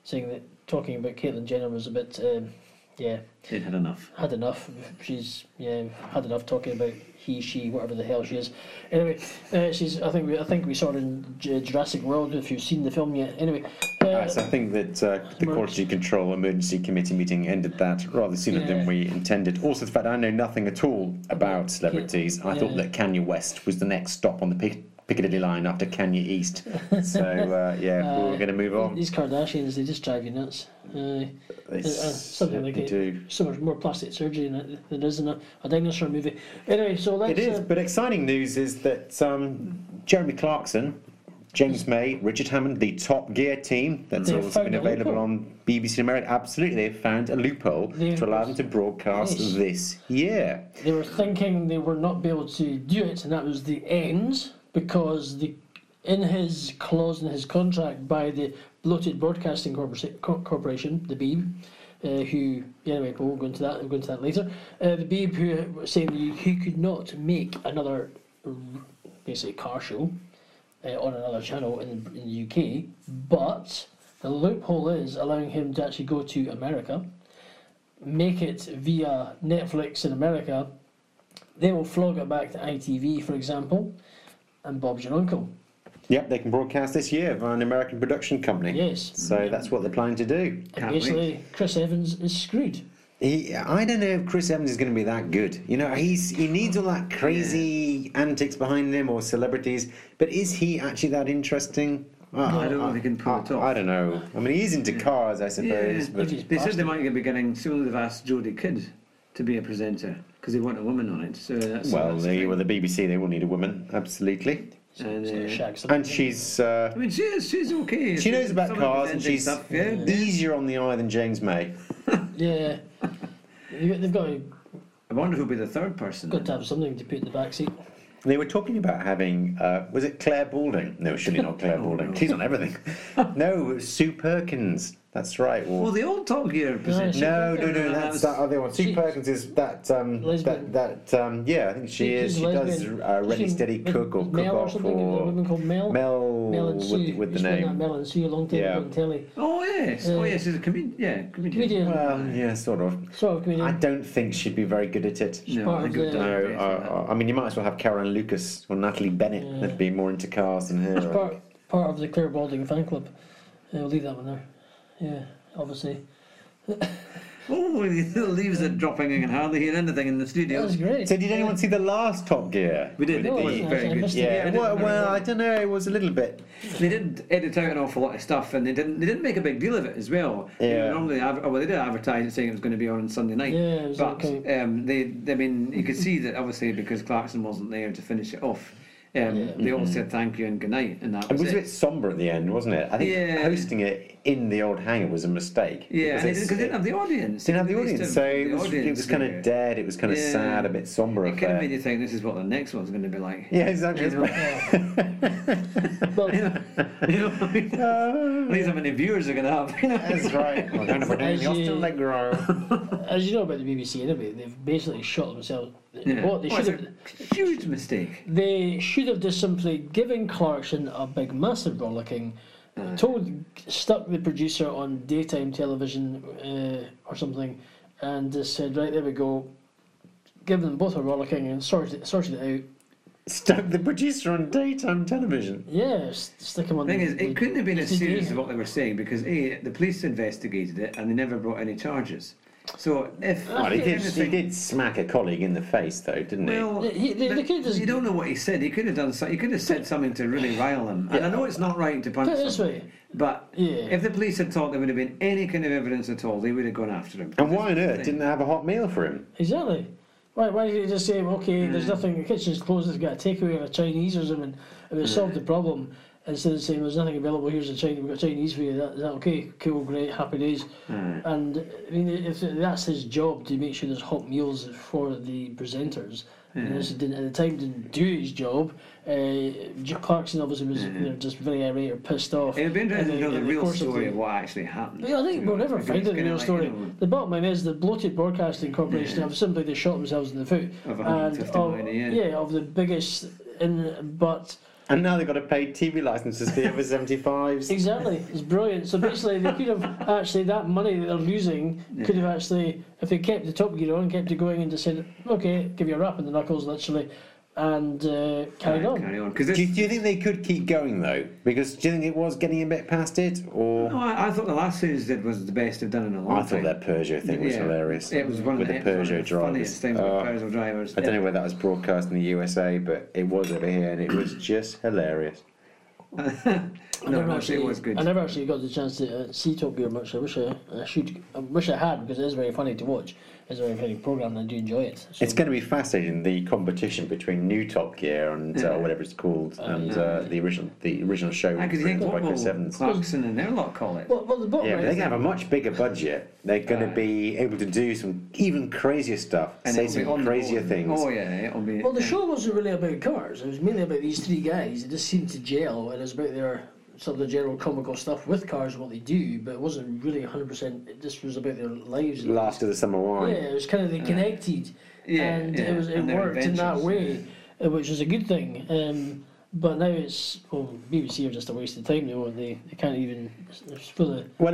saying that talking about Caitlyn Jenner was a bit They'd had enough. Had enough. She's had enough talking about he, she, whatever the hell she is. Anyway, she's. I think we saw her in Jurassic World. If you've seen the film yet, anyway. So I think that the Quality Control Emergency Committee meeting ended that rather sooner than we intended. Also, the fact I know nothing at all about celebrities. I thought that Kanye West was the next stop on the Piccadilly line after Kanye East. So, we're going to move on. These Kardashians, they just drive you nuts. Something like they do. So much more plastic surgery than is in a dinosaur movie. Anyway, so let's... It is, but exciting news is that Jeremy Clarkson, James May, Richard Hammond, the Top Gear team, that's also been available on BBC America. Absolutely, they found a loophole to allow them to broadcast this year. They were thinking they were not be able to do it, and that was the end, because in his clause in his contract by the bloated broadcasting corporation, the Beeb, we'll go into that. We'll go into that later. The Beeb, who was saying he could not make another basically car show. On another channel in the UK, but the loophole is allowing him to actually go to America, make it via Netflix in America. They will flog it back to ITV, for example, and Bob's Your Uncle. Yep, they can broadcast this year via an American production company. Yes. So that's what they're planning to do. Obviously, Chris Evans is screwed. I don't know if Chris Evans is going to be that good. You know, he needs all that crazy antics behind him or celebrities, but is he actually that interesting? I don't know if he can pull it off. I don't know. I mean, he's into cars, I suppose. Yeah. But they said they might be beginning. So they've asked Jodie Kidd to be a presenter because they want a woman on it. So that's the BBC, they will need a woman, absolutely. And she's... I mean, she's okay. She knows about cars and she's stuff, easier on the eye than James May. Yeah. They've got to... I wonder who'll be the third person. Got to have something to put in the back seat. They were talking about having... was it Claire Balding? No, surely not Claire Balding. No. She's on everything. No, it was Sue Perkins. That's right. Well, the old Top Gear position. No, that's that other one. Sue Perkins is that... I think she is. She does Ready, Steady, Cook or Cook-Off or... a woman called Mel. Mel and Sue. With the name. She's been Mel and Sue a long time on telly. Oh, yes. She's a comedian. Yeah, comedian. Well, yeah, sort of. Sort of comedian. I don't think she'd be very good at it. No, I mean, you might as well have Caroline Lucas or Natalie Bennett. They'd be more into cars than her. She's part of the Claire Balding fan club. I'll leave that one there. Yeah, obviously. The leaves are dropping. I can hardly hear anything in the studio. That was great. So did anyone see the last Top Gear? We did. It was very good. Yeah. Well, I don't know. It was a little bit... They did edit out an awful lot of stuff, and they didn't make a big deal of it as well. Yeah. Normally, they did advertise it saying it was going to be on Sunday night. Yeah, exactly. But you could see that, obviously, because Clarkson wasn't there to finish it off. They all said thank you and good night, and that was it. It was a bit sombre at the end, wasn't it? I think hosting it in the old hangar was a mistake. Yeah, because they didn't have the audience. It was kind of dead. It was kind of sad, a bit sombre. It could have made you think this is what the next one's going to be like. Yeah, exactly. These are many viewers are going to have. That's right. We're going to put down the Austin Legro. As you know about the BBC, anyway, they've basically shot themselves. Yeah. What they should have, a huge mistake. They should have just simply given Clarkson a big, massive rollicking, stuck the producer on daytime television or something, and just said, right, there we go, give them both a rollicking and sorted it out. Stuck the producer on daytime television. Yeah, stick him on. The thing is, it couldn't have been as serious as what they were saying because the police investigated it and they never brought any charges. So if he did smack a colleague in the face, though, didn't he? Well, you don't know what he said. He could have done. He could have said something to really rile him. And I know it's not right to punch him. But if the police had thought there would have been any kind of evidence at all, they would have gone after him. And why on earth didn't they have a hot meal for him? Exactly. Why did he just say, "Okay, there's nothing. The kitchen's closed. It's got a takeaway or a Chinese or something," and it solved the problem. Instead of saying there's nothing available, here's a Chinese, we've got Chinese for you, is that okay? Cool, great, happy days. And I mean, if that's his job to make sure there's hot meals for the presenters. And this didn't, at the time, didn't do his job. Clarkson obviously was just very irate or pissed off. It would be interesting to know the real story of what actually happened. Yeah, I think we'll never find the real story. The bottom line is the bloated broadcasting corporation have simply they shot themselves in the foot. Of 150 million a year. Yeah, of the biggest. And now they've got to pay TV licenses for the over 75s. Exactly, it's brilliant. So basically, they could have actually, that money that they're losing could have actually, if they kept the Top Gear on, kept it going and just said, okay, give you a rap in the knuckles, literally, and carried on. Do you think they could keep going, though? Because do you think it was getting a bit past it? Or no, I thought the last series did was the best they've done in a long time. I thought that Peugeot thing was hilarious. It was one of the Peugeot drivers. Peugeot drivers. I don't know whether that was broadcast in the USA, but it was over here, and it was just hilarious. I never actually got the chance to see Top Gear much. I wish I had, because it is very funny to watch. It's a very funny programme, and I do enjoy it. So. It's going to be fascinating, the competition between new Top Gear and whatever it's called, the original show created by Chris Evans. Clarkson and their lot call it. Well, the bottom but they're going to have a much bigger budget. They're going to be able to do some even crazier stuff, and say some crazier things. Oh yeah, it'll be. Well, the show wasn't really about cars. It was mainly about these three guys that just seemed to gel, and it was about their. Some of the general comical stuff with cars, what they do, but it wasn't really 100%. It just was about their lives. Last of the summer wine. Yeah, it was kind of they connected, and it worked in that way, which was a good thing. But now it's BBC are just a waste of time now, and they can't even. It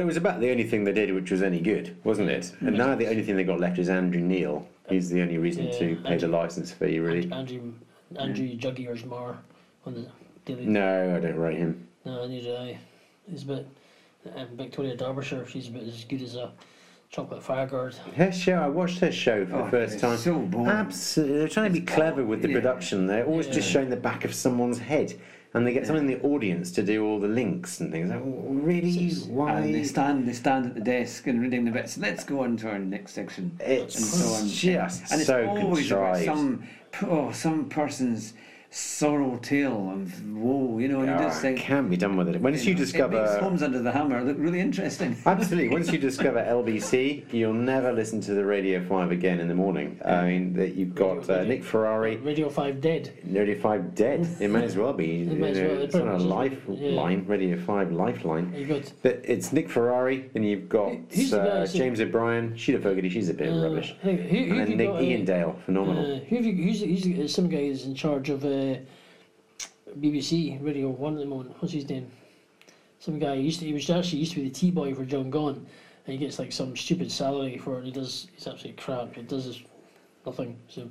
was about the only thing they did, which was any good, wasn't it? And now the only thing they got left is Andrew Neil. He's the only reason to pay the license fee, really. Andrew Juggiers Marr on the Daily. No, I don't rate him. No, neither do I. He's about Victoria Derbyshire. She's about as good as a chocolate fireguard. Her show, I watched her show for the first time. So boring. Absolutely, they're trying to be clever with the production. They're always just showing the back of someone's head, and they get someone in the audience to do all the links and things. Like, really? Why? And they stand at the desk and reading the bits. Let's go on to our next section. It's always contrived. About some person's. Sorrow tale of woe, you just think... can't be done with it. Once you discover... It makes Homes Under the Hammer look really interesting. Absolutely. Once you discover LBC, you'll never listen to the Radio 5 again in the morning. I mean, that you've got Nick Ferrari... Radio 5 dead. Radio 5 dead. It might as well be. It's on a lifeline, Radio 5 lifeline. But it's Nick Ferrari, and you've got James O'Brien, Sheila Fogarty, she's a bit of rubbish. And then Nick Ian Dale, phenomenal. Who's some guy who's in charge of... BBC Radio 1 at the moment. What's his name? Some guy he used to be the T-boy for John Gone, and he gets like some stupid salary for it. It's absolutely crap. It does nothing. So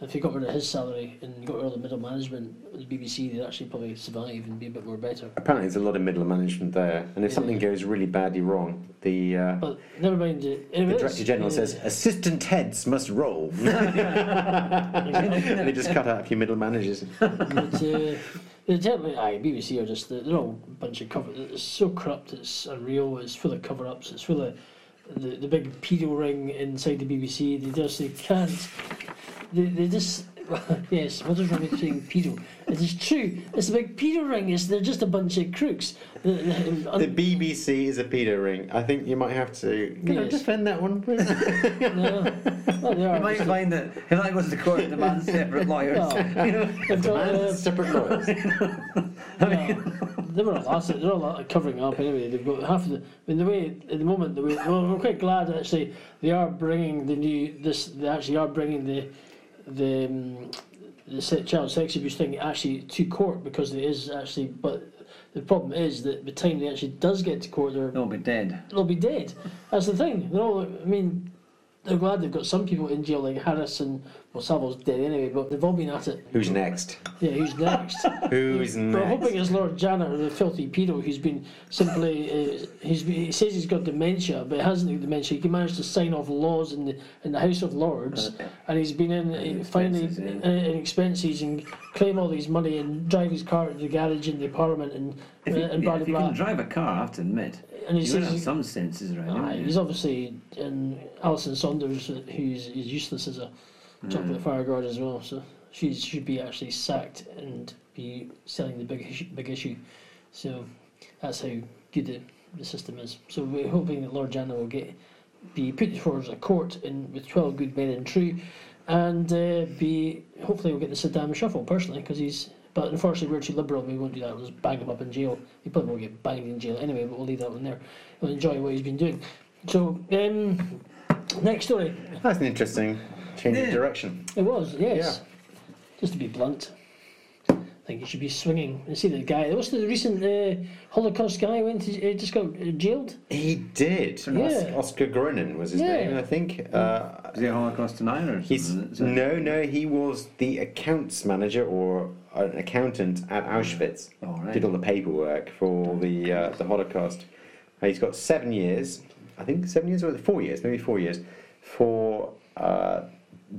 if he got rid of his salary and got rid of the middle management at the BBC, they'd actually probably survive and be a bit more better. Apparently there's a lot of middle management there, and if something goes really badly wrong, but never mind it. The Director General says, assistant heads must roll. They just cut out a few middle managers. BBC are just, they're all a bunch of cover. It's so corrupt, it's unreal, it's full of cover-ups, it's full of the big pedo ring inside the BBC. They just yes, what is wrong with saying pedo? It is true. It's a big pedo ring. They're just a bunch of crooks. The BBC is a pedo ring. I think you might have to... Can I defend that one, please? No. Well, they are. You might find that if that goes to court, demand separate lawyers. Separate lawyers. They're all covering up anyway. They've got half of the... I mean, we're quite glad, actually, they are bringing the new... They actually are bringing the child sex abuse thing actually to court, because there is actually, but the problem is that by the time they actually does get to court, they'll be dead. They'll be dead. That's the thing. They're glad they've got some people in jail, like Harris and Salvo's dead anyway, but they've all been at it. Who's next? Yeah, who's next? We're hoping it's Lord Janet, the filthy pedo, who's been simply... he says he's got dementia, but he hasn't got dementia. He managed to sign off laws in the House of Lords, and he's been in expenses and claim all these money and drive his car to the garage in the Parliament and blah, blah, blah. If you can drive a car, I have to admit. And he says, have some senses, right? He's obviously... Alison Saunders, who's useless as a chocolate fireguard as well, so she should be actually sacked and be selling the big issue. So that's how good the system is. So we're hoping that Lord Janet will be put forward as a court with 12 good men and true, and hopefully we'll get the Saddam shuffle personally, because he's... But unfortunately, we're too liberal, we won't do that. We'll just bang him up in jail. He probably won't get banged in jail anyway, but we'll leave that one there. We'll enjoy what he's been doing. So, next story. That's an interesting change of direction. It was, yes. Yeah. Just to be blunt. I think he should be swinging. You see the guy. What's the recent Holocaust guy who went to, just got jailed? He did. Yeah. Oscar Gronin was his name, I think. Is he a Holocaust denier? No, he was the accounts manager or an accountant at Auschwitz. Oh, right. Did all the paperwork for the Holocaust. He's got 7 years. I think 7 years or 4 years, maybe 4 years, for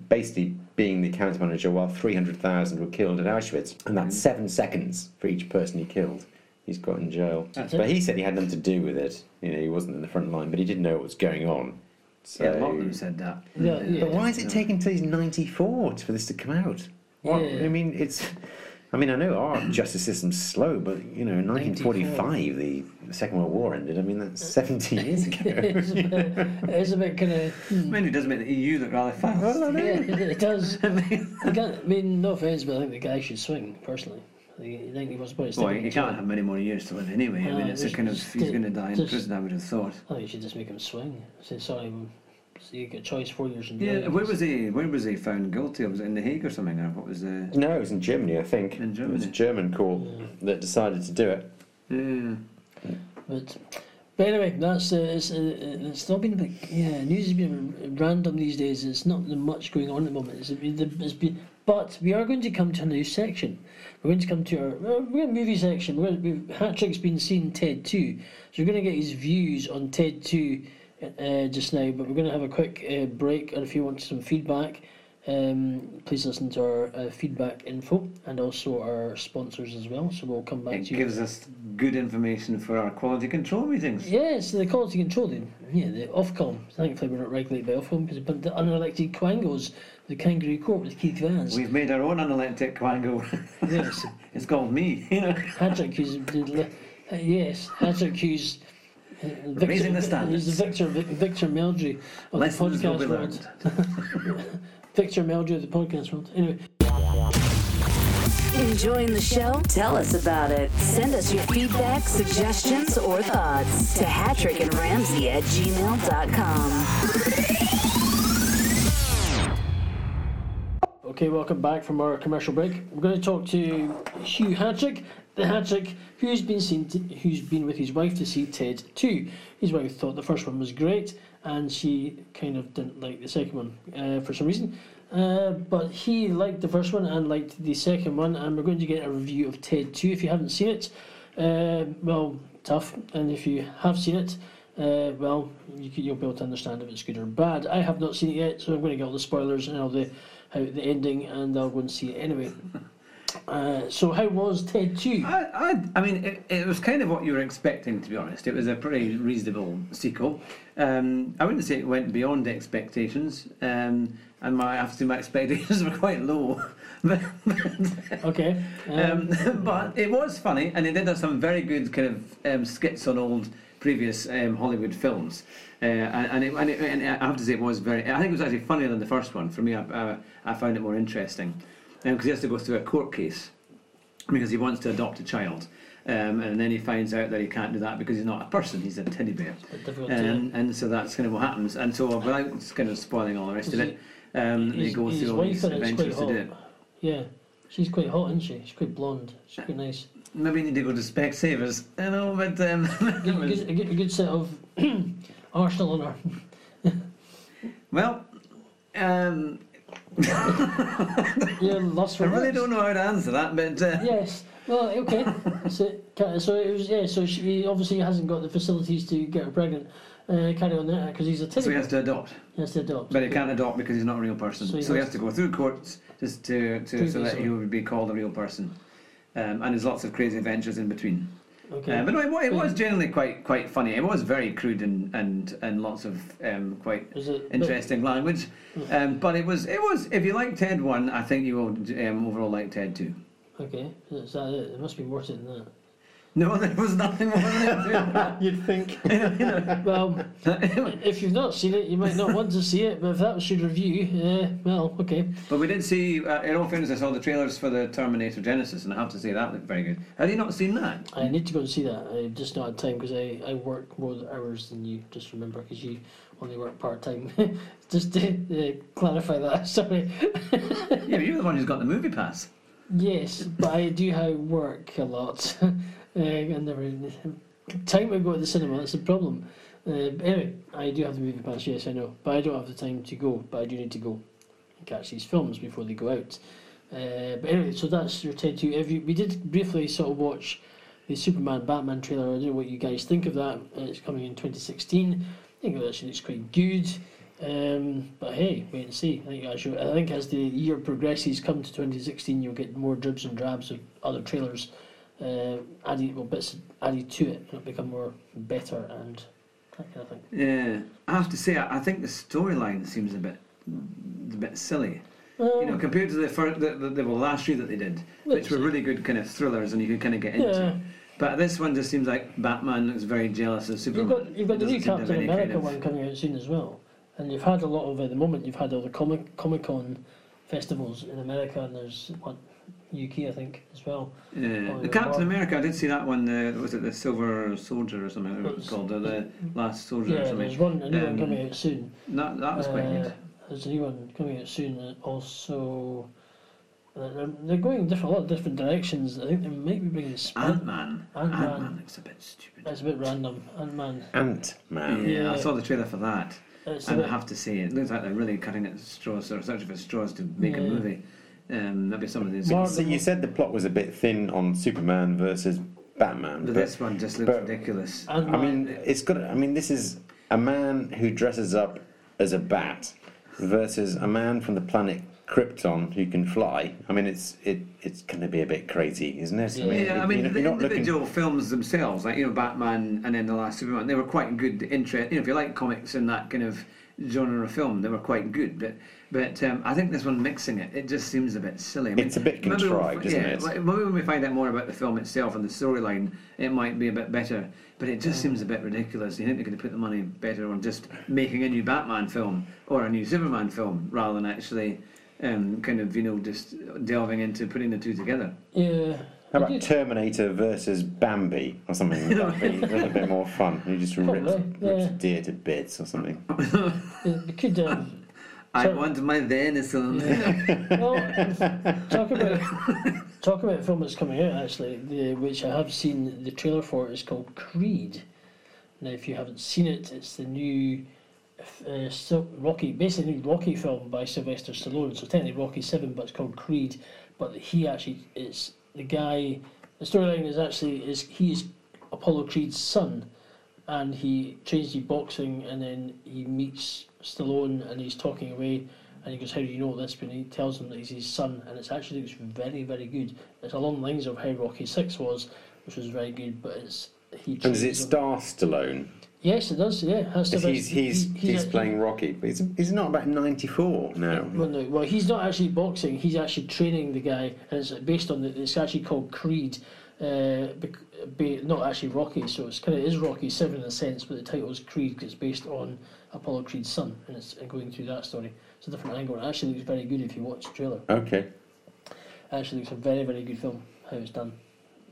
basically being the accounts manager while 300,000 were killed at Auschwitz. And that's 7 seconds for each person he killed. He's got in jail. But he said he had nothing to do with it. You know, he wasn't in the front line, but he did know what was going on. So... Yeah, a lot of them said that. Yeah, yeah. But why is it taking until he's 94 for this to come out? What? Yeah. I mean, it's... I mean, I know our justice system's slow, but, you know, in 1945, the Second World War ended. I mean, that's 70 years ago. It's a bit kind of... Mainly does make the EU look rather fast. Well, I know. Yeah, it does. No offence, but I think the guy should swing, personally. I think he was about to stick. Well, he can't have many more years to live anyway. I mean, it's a kind of... He's going to die in prison, I would have thought. Oh, you should just make him swing. Say, sorry, so you get a choice 4 years in jail. Yeah, where was he found guilty? Was it in The Hague or something? Or what was the... No, it was in Germany, I think. In Germany. It was a German court that decided to do it. Yeah. But anyway, that's it's not been a bit... Yeah, news has been random these days. It's not much going on at the moment. But we are going to come to a new section. We're going to come to our movie section. Hattrick's been seeing Ted 2, so we're going to get his views on Ted 2 just now, but we're going to have a quick break, and if you want some feedback, please listen to our feedback info and also our sponsors as well, so we'll come back to you. It gives us good information for our quality control meetings. Yes, the quality control, the Ofcom. Thankfully we're not regulated by Ofcom, because the unelected quangos, the kangaroo court with Keith Vance. We've made our own unelected quango. Yes. It's called me, you know. Hattrick, who's... Hattrick, who's... raising the standards. Victor Meldrew of Lessons the podcast world. Victor Meldrew of the podcast world. Anyway. Enjoying the show? Tell us about it. Send us your feedback, suggestions, or thoughts to hattrickandramsey@gmail.com. Okay, welcome back from our commercial break. We're going to talk to Hugh Hattrick. The Hattrick, who's been with his wife to see Ted 2. His wife thought the first one was great, and she kind of didn't like the second one for some reason. But he liked the first one and liked the second one, and we're going to get a review of Ted 2. If you haven't seen it, well, tough. And if you have seen it, well, you'll be able to understand if it's good or bad. I have not seen it yet, so I'm going to get all the spoilers and all the ending, and I'll go and see it anyway. So how was Ted 2? I mean, it was kind of what you were expecting, to be honest. It was a pretty reasonable sequel. I wouldn't say it went beyond expectations, and my expectations were quite low. Okay. But it was funny, and it did have some very good kind of skits on old previous Hollywood films. And I have to say it was I think it was actually funnier than the first one. For me, I found it more interesting. Because he has to go through a court case because he wants to adopt a child, and then he finds out that he can't do that because he's not a person, he's a teddy bear, and so that's kind of what happens. And so without kind of spoiling all the rest of it, he goes through all these adventures to do it. Yeah, she's quite hot, isn't she? She's quite blonde, she's quite nice. Maybe you need to go to Specsavers, you know, but... a good set of Arsenal on her. Well... You're lost for I really don't know how to answer that, but yes. Well, okay. So it was So she obviously hasn't got the facilities to get her pregnant. Carry on there because he's a teddy. So he has to adopt. But he can't adopt because he's not a real person. So he has to go through courts just so that he would be called a real person. And there's lots of crazy adventures in between. Okay. But no, it was generally quite funny. It was very crude and lots of quite interesting language. But it was. If you like Ted 1, I think you will overall like Ted 2. Okay, is that it? There must be more to it than that. No, there was nothing more than that. You'd think. Well, if you've not seen it, you might not want to see it. But if that was your review, well, okay. But we did see. In all fairness, I saw the trailers for the Terminator Genisys, and I have to say that looked very good. Have you not seen that? I need to go and see that. I've just not had time because I work more hours than you. Just remember, because you only work part time. Just to clarify that. Sorry. Yeah, but you're the one who's got the movie pass. Yes, but I do work a lot. And never time I go to the cinema, that's the problem. Anyway, I do have the movie pass, yes, I know. But I don't have the time to go, but I do need to go and catch these films before they go out. But anyway, so that's your Ted 2. We did briefly sort of watch the Superman-Batman trailer. I don't know what you guys think of that. It's coming in 2016. I think it actually looks quite good. But hey, wait and see. I think as the year progresses, come to 2016, you'll get more dribs and drabs of other trailers added to it, and it'll become more better and that kind of thing. Yeah, I have to say, I think the storyline seems a bit silly. You know, compared to the last three that they did, which were really good kind of thrillers, and you could kind of get into. Yeah. But this one just seems like Batman looks very jealous of Superman. You've got the new Captain America one coming out soon as well. And you've had a lot of, at the moment, you've had all the Comic-Con festivals in America, and there's one UK, I think, as well. Yeah. The Captain America, I did see that one, was it the Silver Soldier or something called, or the Last Soldier or something? Yeah, there's a new one coming out soon. That was quite good. There's a new one coming out soon, also. They're going a lot of different directions. I think they might be bringing Ant-Man. Ant-Man looks a bit stupid. That's a bit random. Ant-Man. Yeah, I saw the trailer for that. And I have to say, it looks like they're really cutting at straws, or searching for straws to make a movie. That'd be some of these. So you said the plot was a bit thin on Superman versus Batman, but this one just looks ridiculous. I mean, this is a man who dresses up as a bat versus a man from the planet Krypton who can fly. I mean, it's going to be a bit crazy, isn't it? Yeah, individual films themselves, like, you know, Batman and then the last Superman, they were quite good. If you like comics and that kind of genre of film, they were quite good. But I think this one, mixing it just seems a bit silly. I mean, it's a bit contrived, isn't it? Like, maybe when we find out more about the film itself and the storyline, it might be a bit better. But it just seems a bit ridiculous. You think they're going to put the money better on just making a new Batman film or a new Superman film rather than actually just delving into putting the two together. Yeah. How about Terminator versus Bambi or something? That'd be a little bit more fun. You just rips deer to bits or something. You could. I want my venison. Yeah. Well, talk about a film that's coming out actually, which I have seen the trailer for. It's called Creed. Now, if you haven't seen it, it's the new. Rocky film by Sylvester Stallone, so technically Rocky 7, but it's called Creed. But the storyline is he is Apollo Creed's son, and he trains to boxing, and then he meets Stallone and he's talking away and he goes, "How do you know this?" But he tells him that he's his son, and it actually looks very, very good. It's along the lines of how Rocky 6 was, which was very good, but it's... And does it star Stallone? Yes, it does. Yeah, he's playing Rocky, but he's not about 94 now. Well, he's not actually boxing. He's actually training the guy, and it's based on it's actually called Creed, not actually Rocky. So it's kind of is Rocky 7 in a sense, but the title is Creed because it's based on Apollo Creed's son, and it's going through that story. It's a different angle. It actually looks very good if you watch the trailer. Okay. Actually, it's a very, very good film. How it's done,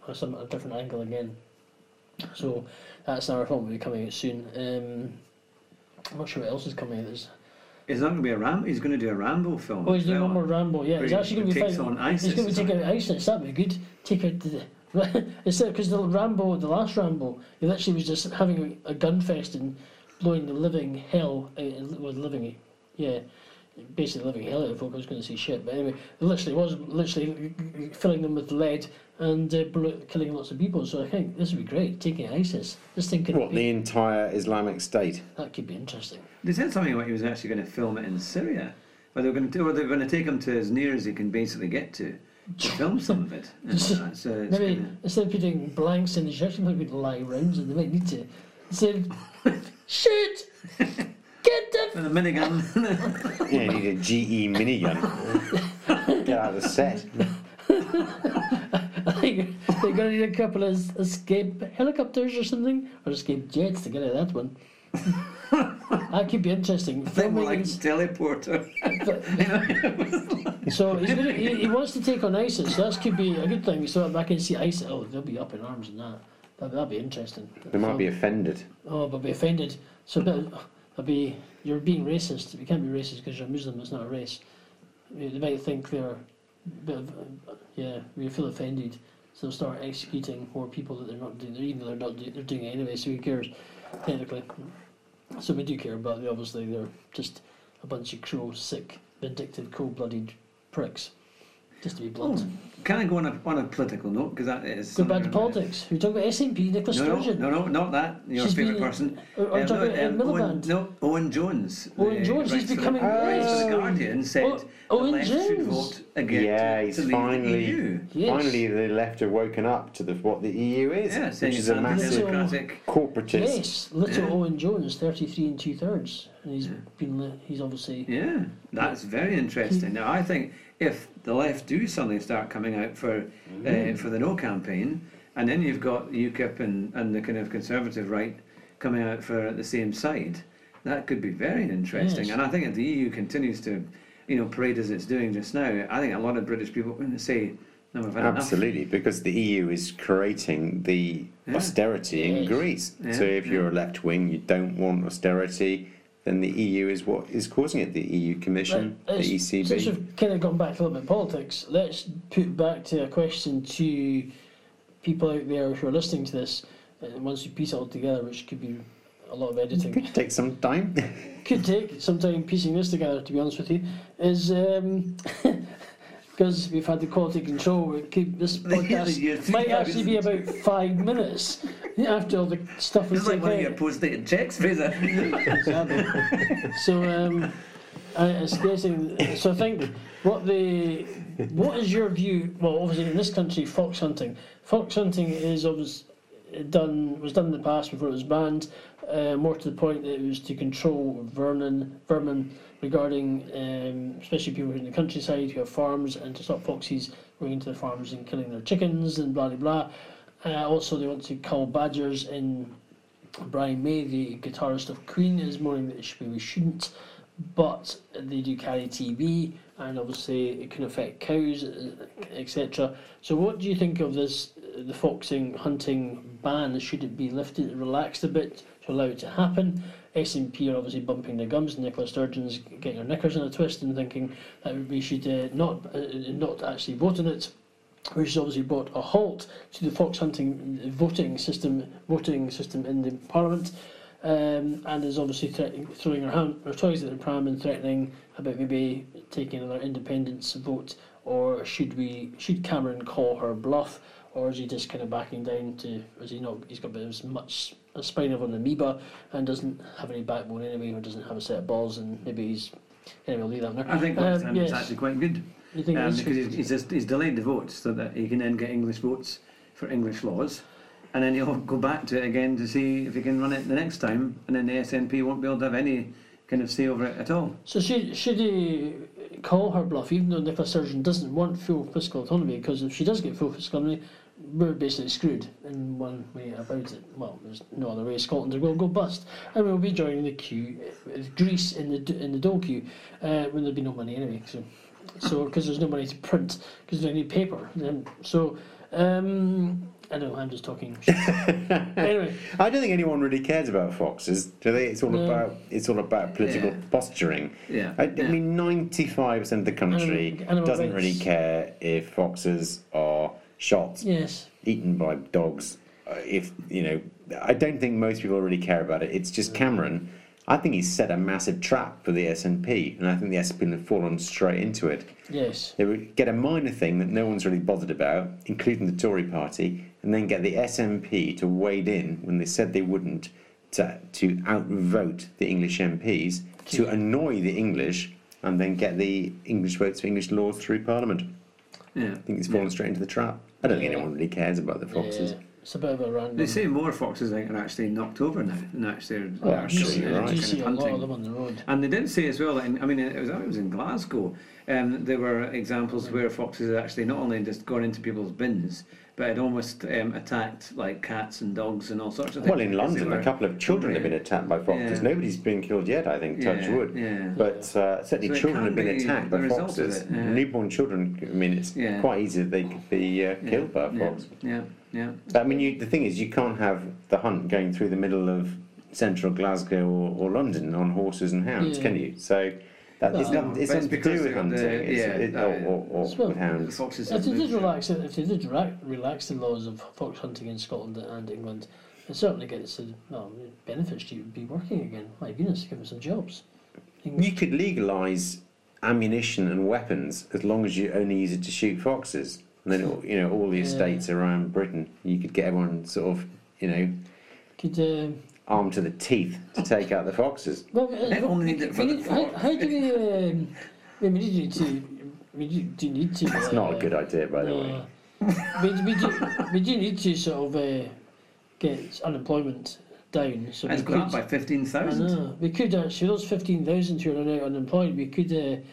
or some a different angle again. So that's another film will be coming out soon. I'm not sure what else is coming out. It's not going to be a Rambo. He's going to do a Rambo film. Oh, he's doing one more Rambo. Yeah, he's actually going to be taking on ISIS. He's going to be taking out ISIS. That'd be good. Take out the instead because the last Rambo, he literally was just having a gun fest and blowing the living hell out of folk. I was going to say shit, but anyway, it was filling them with lead and killing lots of people. So I think this would be great, taking ISIS. This thing could the entire Islamic State. That could be interesting. They said something about he was actually going to film it in Syria, or they were going to take him to as near as he can basically get to film some of it. So maybe instead of putting blanks in the church, they might lie rounds, and they might need to say, shoot. With a minigun. Yeah, you need a GE minigun. Get out of the set. I think they're going to need a couple of escape helicopters or something, or escape jets to get out of that one. That could be interesting. Filming like teleporter. So he wants to take on ISIS. So that could be a good thing. So I can see ISIS. Oh, they'll be up in arms and that. That'd be interesting. They might be offended. Oh, they'll be offended. So you're being racist. You can't be racist because you're a Muslim. It's not a race. They might think they're bit of, yeah, we feel offended, so they'll start executing more people that they're not doing, even though they're doing it anyway, so who cares, technically. So we do care, but obviously they're just a bunch of cruel, sick, vindictive, cold-blooded pricks. Just to be blunt. Oh, can I go on a political note? Because that is. Go back to politics. We're talking about SNP, Nicola Sturgeon. No, not that. Your favourite person. I'm talking about Ed Miliband. Owen Jones. Owen Jones, he's becoming. The Guardian said the left should vote again. Yeah, he's finally. Finally, the left have woken up to what the EU is, which is a massive corporatist. Yes, little Owen Jones, 33 2/3, and he's obviously. Yeah, that's very interesting. Now I think. If the left do suddenly start coming out for the No campaign, and then you've got UKIP and the kind of Conservative right coming out for the same side, that could be very interesting. Yes. And I think if the EU continues to, parade as it's doing just now, I think a lot of British people wouldn't say, no, we've had enough. Because the EU is creating the austerity in Greece. Yeah. So if you're a left wing, you don't want austerity. Then the EU is what is causing it. The EU Commission, the ECB. Since we've kind of gone back a little bit politics, let's put back to a question to people out there who are listening to this. Once you piece it all together, which could be a lot of editing. Could take some time. Could take some time piecing this together, to be honest with you. Is because we've had the quality control, this podcast might actually be about 5 minutes. After all the stuff we said, one of your post-dated checks, Exactly. So it's guessing. So I think what is your view? Well, obviously in this country, fox hunting is was done in the past before it was banned. More to the point, that it was to control vermin regarding especially people in the countryside who have farms, and to stop foxes going into the farms and killing their chickens and blah blah blah. Also, they want to cull badgers, and Brian May, the guitarist of Queen, is moaning that we shouldn't, but they do carry TB, and obviously it can affect cows, etc. So what do you think of this, the foxing hunting ban? Should it be lifted, relaxed a bit to allow it to happen? SNP are obviously bumping their gums, and Nicola Sturgeon's getting her knickers in a twist and thinking that we should not actually vote on it, which has obviously brought a halt to the fox hunting voting system in the Parliament, and is obviously throwing her toys at the pram and threatening about maybe taking another independence vote. Or should Cameron call her bluff, or is he just kind of backing down to? Is he not? He's got a bit as much a spine of an amoeba and doesn't have any backbone anyway, or doesn't have a set of balls, and maybe he's anyway. I'll leave that there. I think last time it's actually quite good. Because he's delayed the votes so that he can then get English votes for English laws, and then he'll go back to it again to see if he can run it the next time, and then the SNP won't be able to have any kind of say over it at all. So should he call her bluff, even though Nicola Sturgeon doesn't want full fiscal autonomy? Because if she does get full fiscal autonomy, we're basically screwed in one way about it. Well, there's no other way. Scotland will go bust, and we'll be joining the queue with Greece in the dole queue when there'll be no money anyway. So, because there's no money to print, because they need paper. I don't know, I'm just talking shit. Anyway, I don't think anyone really cares about foxes, do they? It's all about political posturing. Yeah. I mean, 95% of the country doesn't really care if foxes are shot, eaten by dogs. I don't think most people really care about it. It's just Cameron. I think he's set a massive trap for the SNP, and I think the SNP have fallen straight into it. Yes. They would get a minor thing that no one's really bothered about, including the Tory party, and then get the SNP to wade in when they said they wouldn't, to outvote the English MPs, to annoy the English, and then get the English votes for English laws through Parliament. Yeah. I think he's fallen straight into the trap. I don't think anyone really cares about the foxes. Yeah. It's a bit of a random. They say more foxes are actually in October now, and actually see a lot of them on the road. And they did say as well that it was in Glasgow. There were examples where foxes had actually not only just gone into people's bins, but had almost attacked like cats and dogs and all sorts of things. Well, in London, a couple of children have been attacked by foxes. Yeah. Nobody's been killed yet, I think. Touch wood. Yeah. But certainly, children have been attacked by foxes. Newborn children. It's quite easy that they could be killed by a fox. Yeah. Yeah. I mean, the thing is, you can't have the hunt going through the middle of central Glasgow or London on horses and hounds, can you? So That it's nothing to do with hunting. If they did relax the laws of fox hunting in Scotland and England, it certainly gets benefits to you be working again. My goodness, give us some jobs. You could legalise ammunition and weapons as long as you only use it to shoot foxes. And then all the estates around Britain, you could get everyone sort of armed to the teeth to take out the foxes. Well, do we need to? It's not a good idea, by the way. We do need to sort of get unemployment down. So it's gone up by 15,000. I know. We could actually, those 15,000 who are now unemployed, we could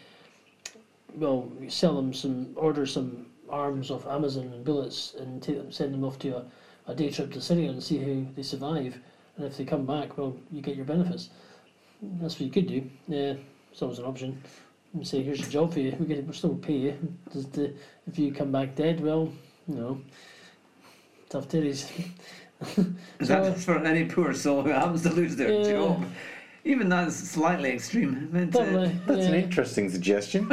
sell them order some arms off Amazon and bullets and send them off to a day trip to Syria and see how they survive, and if they come back, well, you get your benefits. That's what you could do. Yeah, it's always an option. And say, here's a job for you. We'll still pay you. Just, if you come back dead, well, tough titties. Is that for any poor soul who happens to lose their job? Even that's slightly extreme. That's an interesting suggestion.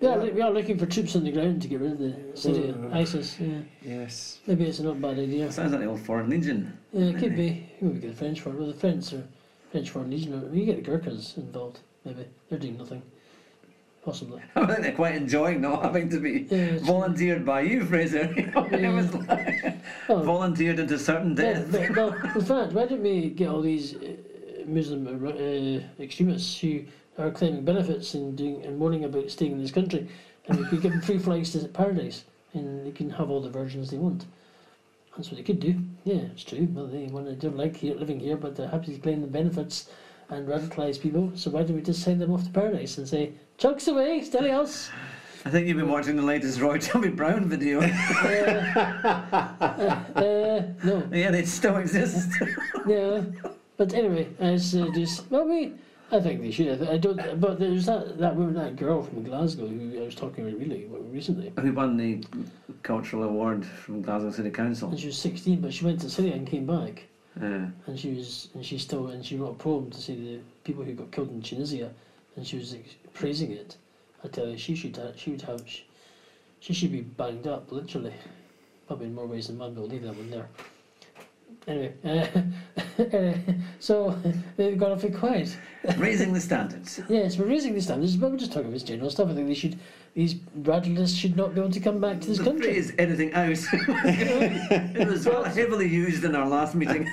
Yeah, well, we are looking for troops on the ground to get rid of the Syria ISIS. Yeah. Yes. Maybe it's not a bad idea. Sounds like the old Foreign Legion. Yeah, it could be. It would be good French for it. Well, the French Foreign Legion. You get the Gurkhas involved. Maybe they're doing nothing. Possibly. I think they're quite enjoying not having to be volunteered by you, Fraser. It was like volunteered into certain death. Well, in fact, why don't we get all these Muslim extremists who are claiming benefits and moaning about staying in this country, and we could give them free flights to paradise, and they can have all the virgins they want. That's what they could do. Yeah, it's true. Well, they don't like living here, but they're happy to claim the benefits and radicalise people. So why don't we just send them off to paradise and say, "Chucks away, steady us." I think you've been watching the latest Roy Tommy Brown video. No. Yeah, they still exist. Yeah. But anyway, I think they should. I don't. But there's that woman, that girl from Glasgow, who I was talking about really recently. Who won the cultural award from Glasgow City Council? And she was 16, but she went to Syria and came back. Yeah. And she wrote a poem to say the people who got killed in Tunisia, and she was praising it. I tell you, she should be banged up literally, probably in more ways than one. But we'll leave that one there. Anyway, so they've got off it quiet. Raising the standards. Yes, we're raising the standards, but we're just talking about general stuff. I think these radicalists should not be able to come back to this country. The phrase anything else. It was heavily used in our last meeting.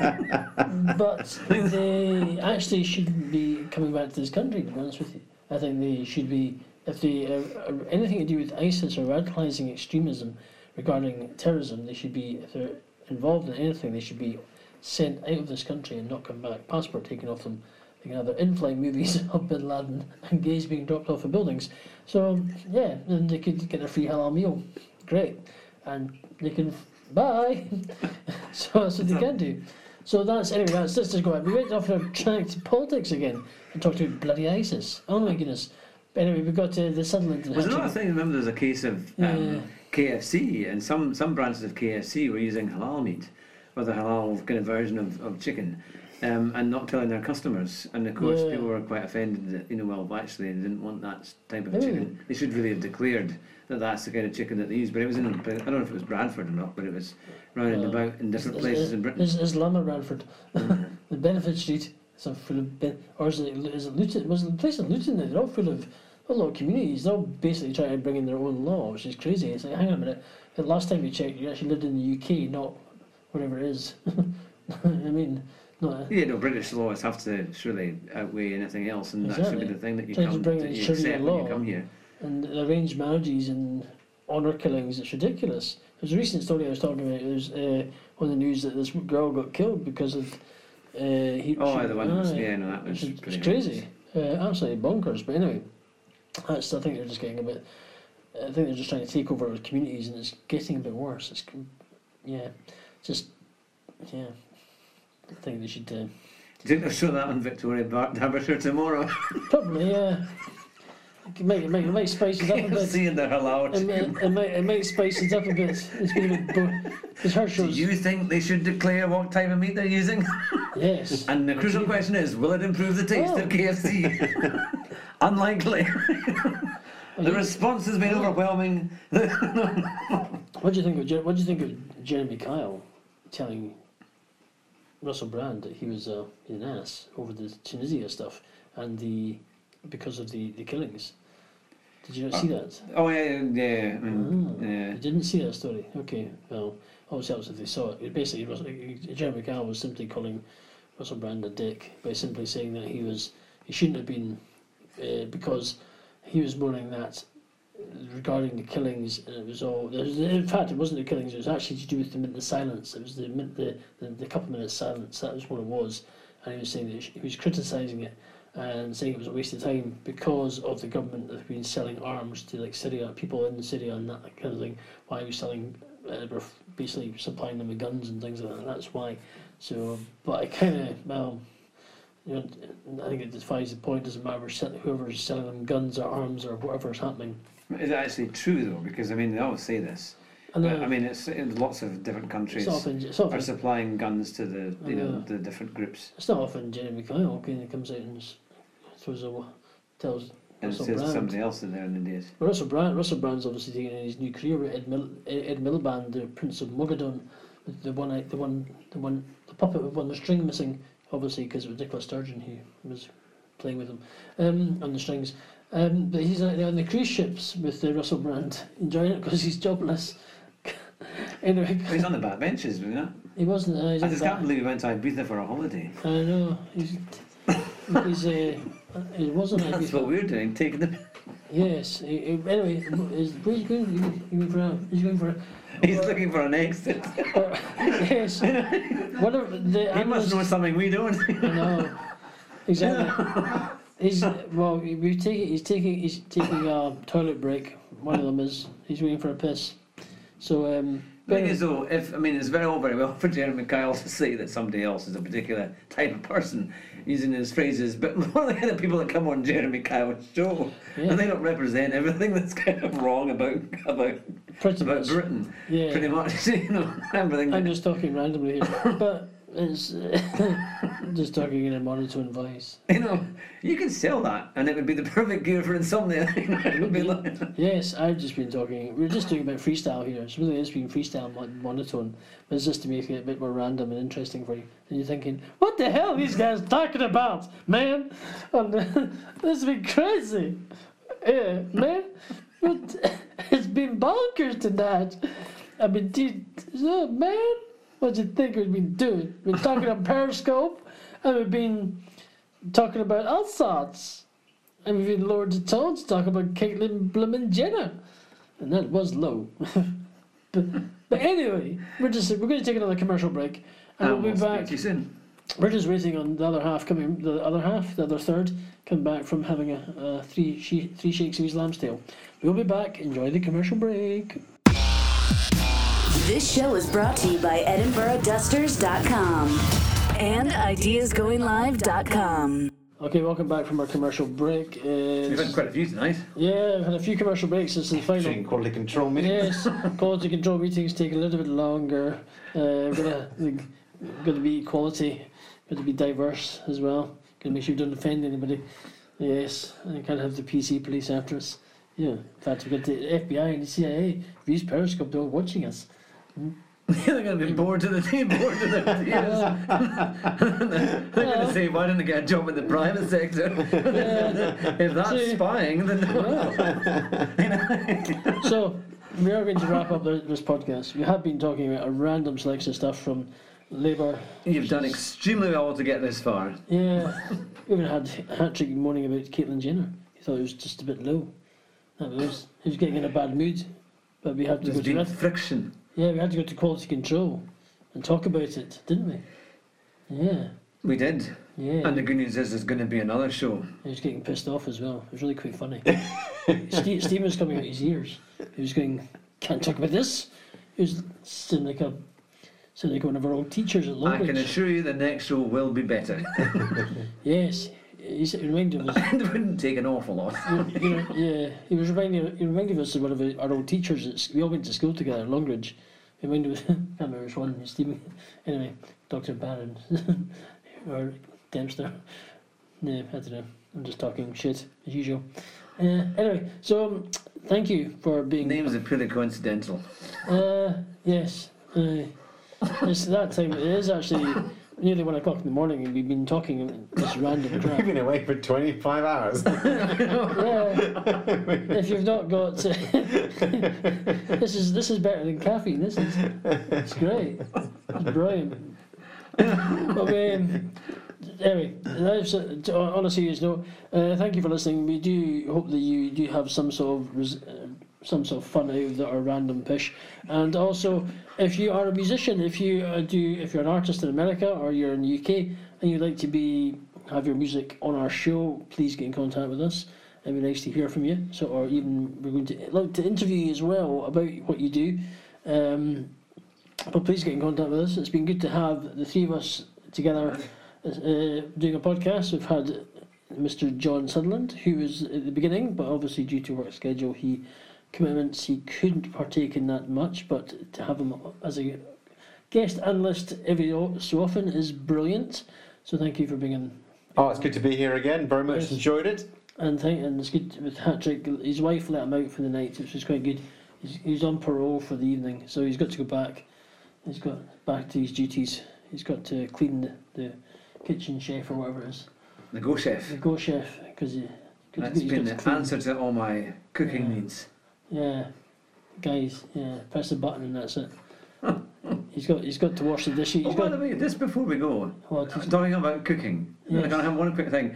But they actually shouldn't be coming back to this country, to be honest with you. I think they should be, if they are anything to do with ISIS or radicalising extremism regarding terrorism, they should be, if they're involved in anything, they should be sent out of this country and not come back. Passport taken off them. They can have their in-flight movies of Bin Laden and gays being dropped off of buildings. So, yeah, then they could get a free halal meal. Great. And they can... Bye! So that's what they can do. So that's just go out. We went off and track to politics again and talked about bloody ISIS. Oh my goodness. But anyway, we've got to the Sutherland... There's another thing, remember, there's a case of... KFC, and some branches of KFC were using halal meat, or the halal kind of version of chicken, and not telling their customers. And of course, people were quite offended that, well, actually, they didn't want that type of chicken. They should really have declared that that's the kind of chicken that they use. But it was in, I don't know if it was Bradford or not, but it was round and about in different places in Britain. Is Lama Bradford? The Benefit Street, is it Luton? Was it the place in Luton? They're all full of... A lot of communities, they're all basically trying to bring in their own law, which is crazy. It's like, hang on a minute, the last time you checked, you actually lived in the UK, not whatever it is. I mean, not... British laws have to surely outweigh anything else, and that should be the thing that you accept when you come here. And arranged marriages and honour killings, it's ridiculous. There's a recent story I was talking about, it was on the news that this girl got killed because of... that was pretty crazy. Absolutely bonkers, but anyway... I think they're just getting a bit. I think they're just trying to take over communities, and it's getting a bit worse. I think they should. Do you think they'll show that on Victoria Derbyshire tomorrow? Probably, yeah. It might spice it up a bit. Seeing the halal chicken. It might spice it up a bit. It's been a bit her shows. Do you think they should declare what type of meat they're using? Yes. And the crucial question is, will it improve the taste of KFC? Unlikely. The response has been overwhelming. What do you think of Jeremy Kyle telling Russell Brand that he was an ass over the Tunisia stuff and because of the killings? Did you not see that? Oh yeah. You didn't see that story. Okay, well, obviously if they saw it, basically Jeremy Kyle was simply calling Russell Brand a dick by simply saying that he shouldn't have been, because he was mourning that regarding the killings, and it was all. In fact, it wasn't the killings. It was actually to do with the silence. It was the couple minutes silence. That was what it was, and he was saying that he was criticising it and saying it was a waste of time because of the government that had been selling arms to Syria, people in Syria and that kind of thing. Why he was selling, basically supplying them with guns and things like that. That's why. So, but I kind of I think it defies the point. It doesn't matter whoever's selling them guns or arms or whatever's happening. Is it actually true though? Because I mean, they always say this. It's lots of different countries are supplying guns to the different groups. It's not often Jeremy Kyle comes out and throws says somebody else in there in the days. But Russell Brand's obviously taking in his new career with Ed Miliband, the Prince of Mogadon, the puppet with one string missing. Obviously, because it was Nicola Sturgeon who was playing with him on the strings. But he's out there on the cruise ships with Russell Brand, enjoying it because he's jobless. Anyway, he's on the back benches, wasn't he? He wasn't. I just can't believe he went to Ibiza for a holiday. I know. He wasn't. That's what we're doing, taking the. Yes. Anyway, he's going for. He's looking for an exit. Yes. He must know something we don't. No, exactly. He's taking a toilet break. One of them is. He's waiting for a piss. So. The thing is, though, it's very well for Jeremy Kyle to say that somebody else is a particular type of person, using his phrases, but more like the people that come on Jeremy Kyle's show, and they don't represent everything that's kind of wrong about Britain. Yeah. Pretty much, everything. I'm just talking randomly here, but it's just talking in a monotone voice. You can sell that, and it would be the perfect gear for insomnia. Yes, I've just been talking. We're just talking about freestyle here. It's really been freestyle monotone, but it's just to make it a bit more random and interesting for you. And you're thinking, what the hell are these guys talking about, man? This has been crazy, yeah, man. It's been bonkers tonight. I mean, man. What do you think we've been doing? We've been talking on Periscope, and we've been talking about all sorts. And we've been lowered to tones talking about Caitlyn Blooming Jenner. And that was low. but anyway, we're going to take another commercial break, and we'll be back. We're just waiting on the other third, come back from having a three shakes of his lamb's tail. We'll be back. Enjoy the commercial break. This show is brought to you by EdinburghDusters.com and IdeasGoingLive.com. Okay, welcome back from our commercial break. We've had quite a few tonight. Yeah, we've had a few commercial breaks since the final. Quality control meetings. Yes, quality control meetings take a little bit longer. We're going to be quality, going to be diverse as well. Going to make sure we don't offend anybody. Yes, and you can't have the PC police after us. Yeah, in fact, we've got the FBI and the CIA. These Periscope, they're all watching us. They're going to be bored to their tears. They're going to say, why didn't I get a job in the private sector? If that's spying, then... No. So, we are going to wrap up this podcast. We have been talking about a random selection of stuff from Labour. You've done extremely well to get this far. Yeah. We even had Hattrick moaning about Caitlyn Jenner. He thought it was just a bit low. He was getting in a bad mood, but we had to friction. Yeah, we had to go to quality control and talk about it, didn't we? Yeah. We did. Yeah. And the good news is there's going to be another show. He was getting pissed off as well. It was really quite funny. Steve was coming out his ears. He was going, can't talk about this. He was sitting like one of our old teachers at Longridge. I can assure you the next show will be better. Yes. He reminded us. It wouldn't take an awful lot. He reminded us of one of our old teachers. We all went to school together in Longridge. He reminded us. I can't remember which one. Stephen. Anyway, Dr. Barron or Dempster. No, I don't know. I'm just talking shit as usual. Anyway, so thank you for being. Names are pretty coincidental. Yes. It's that time. It is actually nearly 1 o'clock in the morning, and we've been talking this random crap. We've been away for 25 hours. Yeah. If you've not got, this is better than caffeine. It's great. It's brilliant. Okay. Anyway, on a serious note, thank you for listening. We do hope that you do have some sort of fun out of that are random pish. And also, if you are a musician, if you're an artist in America or you're in the UK and you'd like to have your music on our show, please get in contact with us. It'd be nice to hear from you. So, or even we're going to like to interview you as well about what you do. But please get in contact with us. It's been good to have the three of us together. Doing a podcast. We've had Mr. John Sutherland, who was at the beginning, but obviously due to work schedule, he couldn't partake in that much, but to have him as a guest analyst every so often is brilliant. So thank you for being in. Oh, it's good to be here again. Very much enjoyed it. And it's good with Hattrick. His wife let him out for the night, which was quite good. He's on parole for the evening, so he's got to go back. He's got back to his duties. He's got to clean the kitchen chef or whatever it is. The Go Chef. The Go Chef, because that's been the answer to all my cooking needs. Yeah, guys. Yeah, press the button and that's it. He's got to wash the dishes. By the way, this before we go, talking about cooking. Yes. I'm gonna have one quick thing.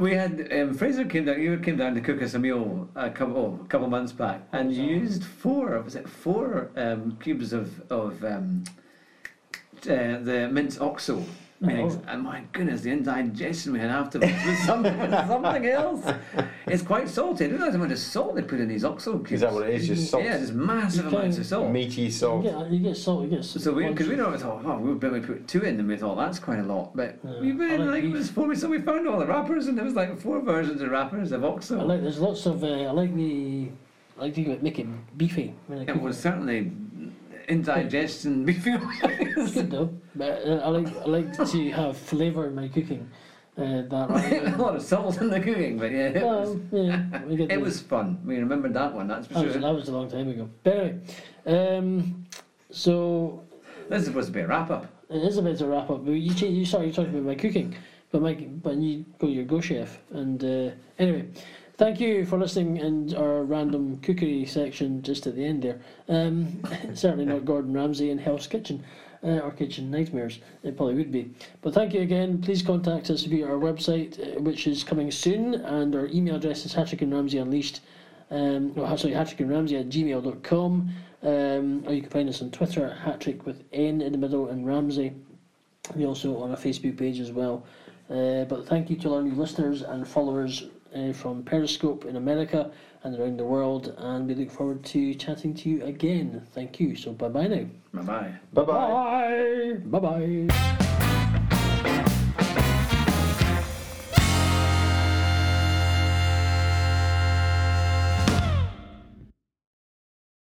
We had Fraser came down. You came down to cook us a meal a couple months back, and you used four cubes of. The mince oxo eggs, and my goodness, the indigestion we had afterwards was something else. It's quite salty. I don't know how much salt they put in these oxo cubes. Is that what it is? Just salt? Yeah, there's massive amounts of salt. Meaty salt. Yeah, you get salt. So because we don't thought, we barely put two in, and we thought that's quite a lot. But we really it was four. So we found all the wrappers, and there was like four versions of wrappers of oxo. There's lots of I like to make it beefy. It was certainly. Indigestion, it's good though. But I like to have flavour in my cooking. A lot of salt in the cooking, but yeah, it was fun. We remembered that one. That's for sure. That was a long time ago. But anyway, so this is supposed to be a wrap up. It is a bit of a wrap up. But you talking about my cooking, but you go your Go Chef. And anyway. Thank you for listening in our random cookery section just at the end there. Certainly not Gordon Ramsay in Hell's Kitchen or Kitchen Nightmares. It probably would be. But thank you again. Please contact us via our website, which is coming soon, and our email address is hattrickandramseyunleashed. hattrickandramsey@gmail.com. Or you can find us on Twitter at Hattrick with N in the middle and Ramsey. We're also on our Facebook page as well. But thank you to our new listeners and followers from Periscope in America and around the world, and we look forward to chatting to you again. Thank you. So bye bye now. Bye bye. Bye bye. Bye bye.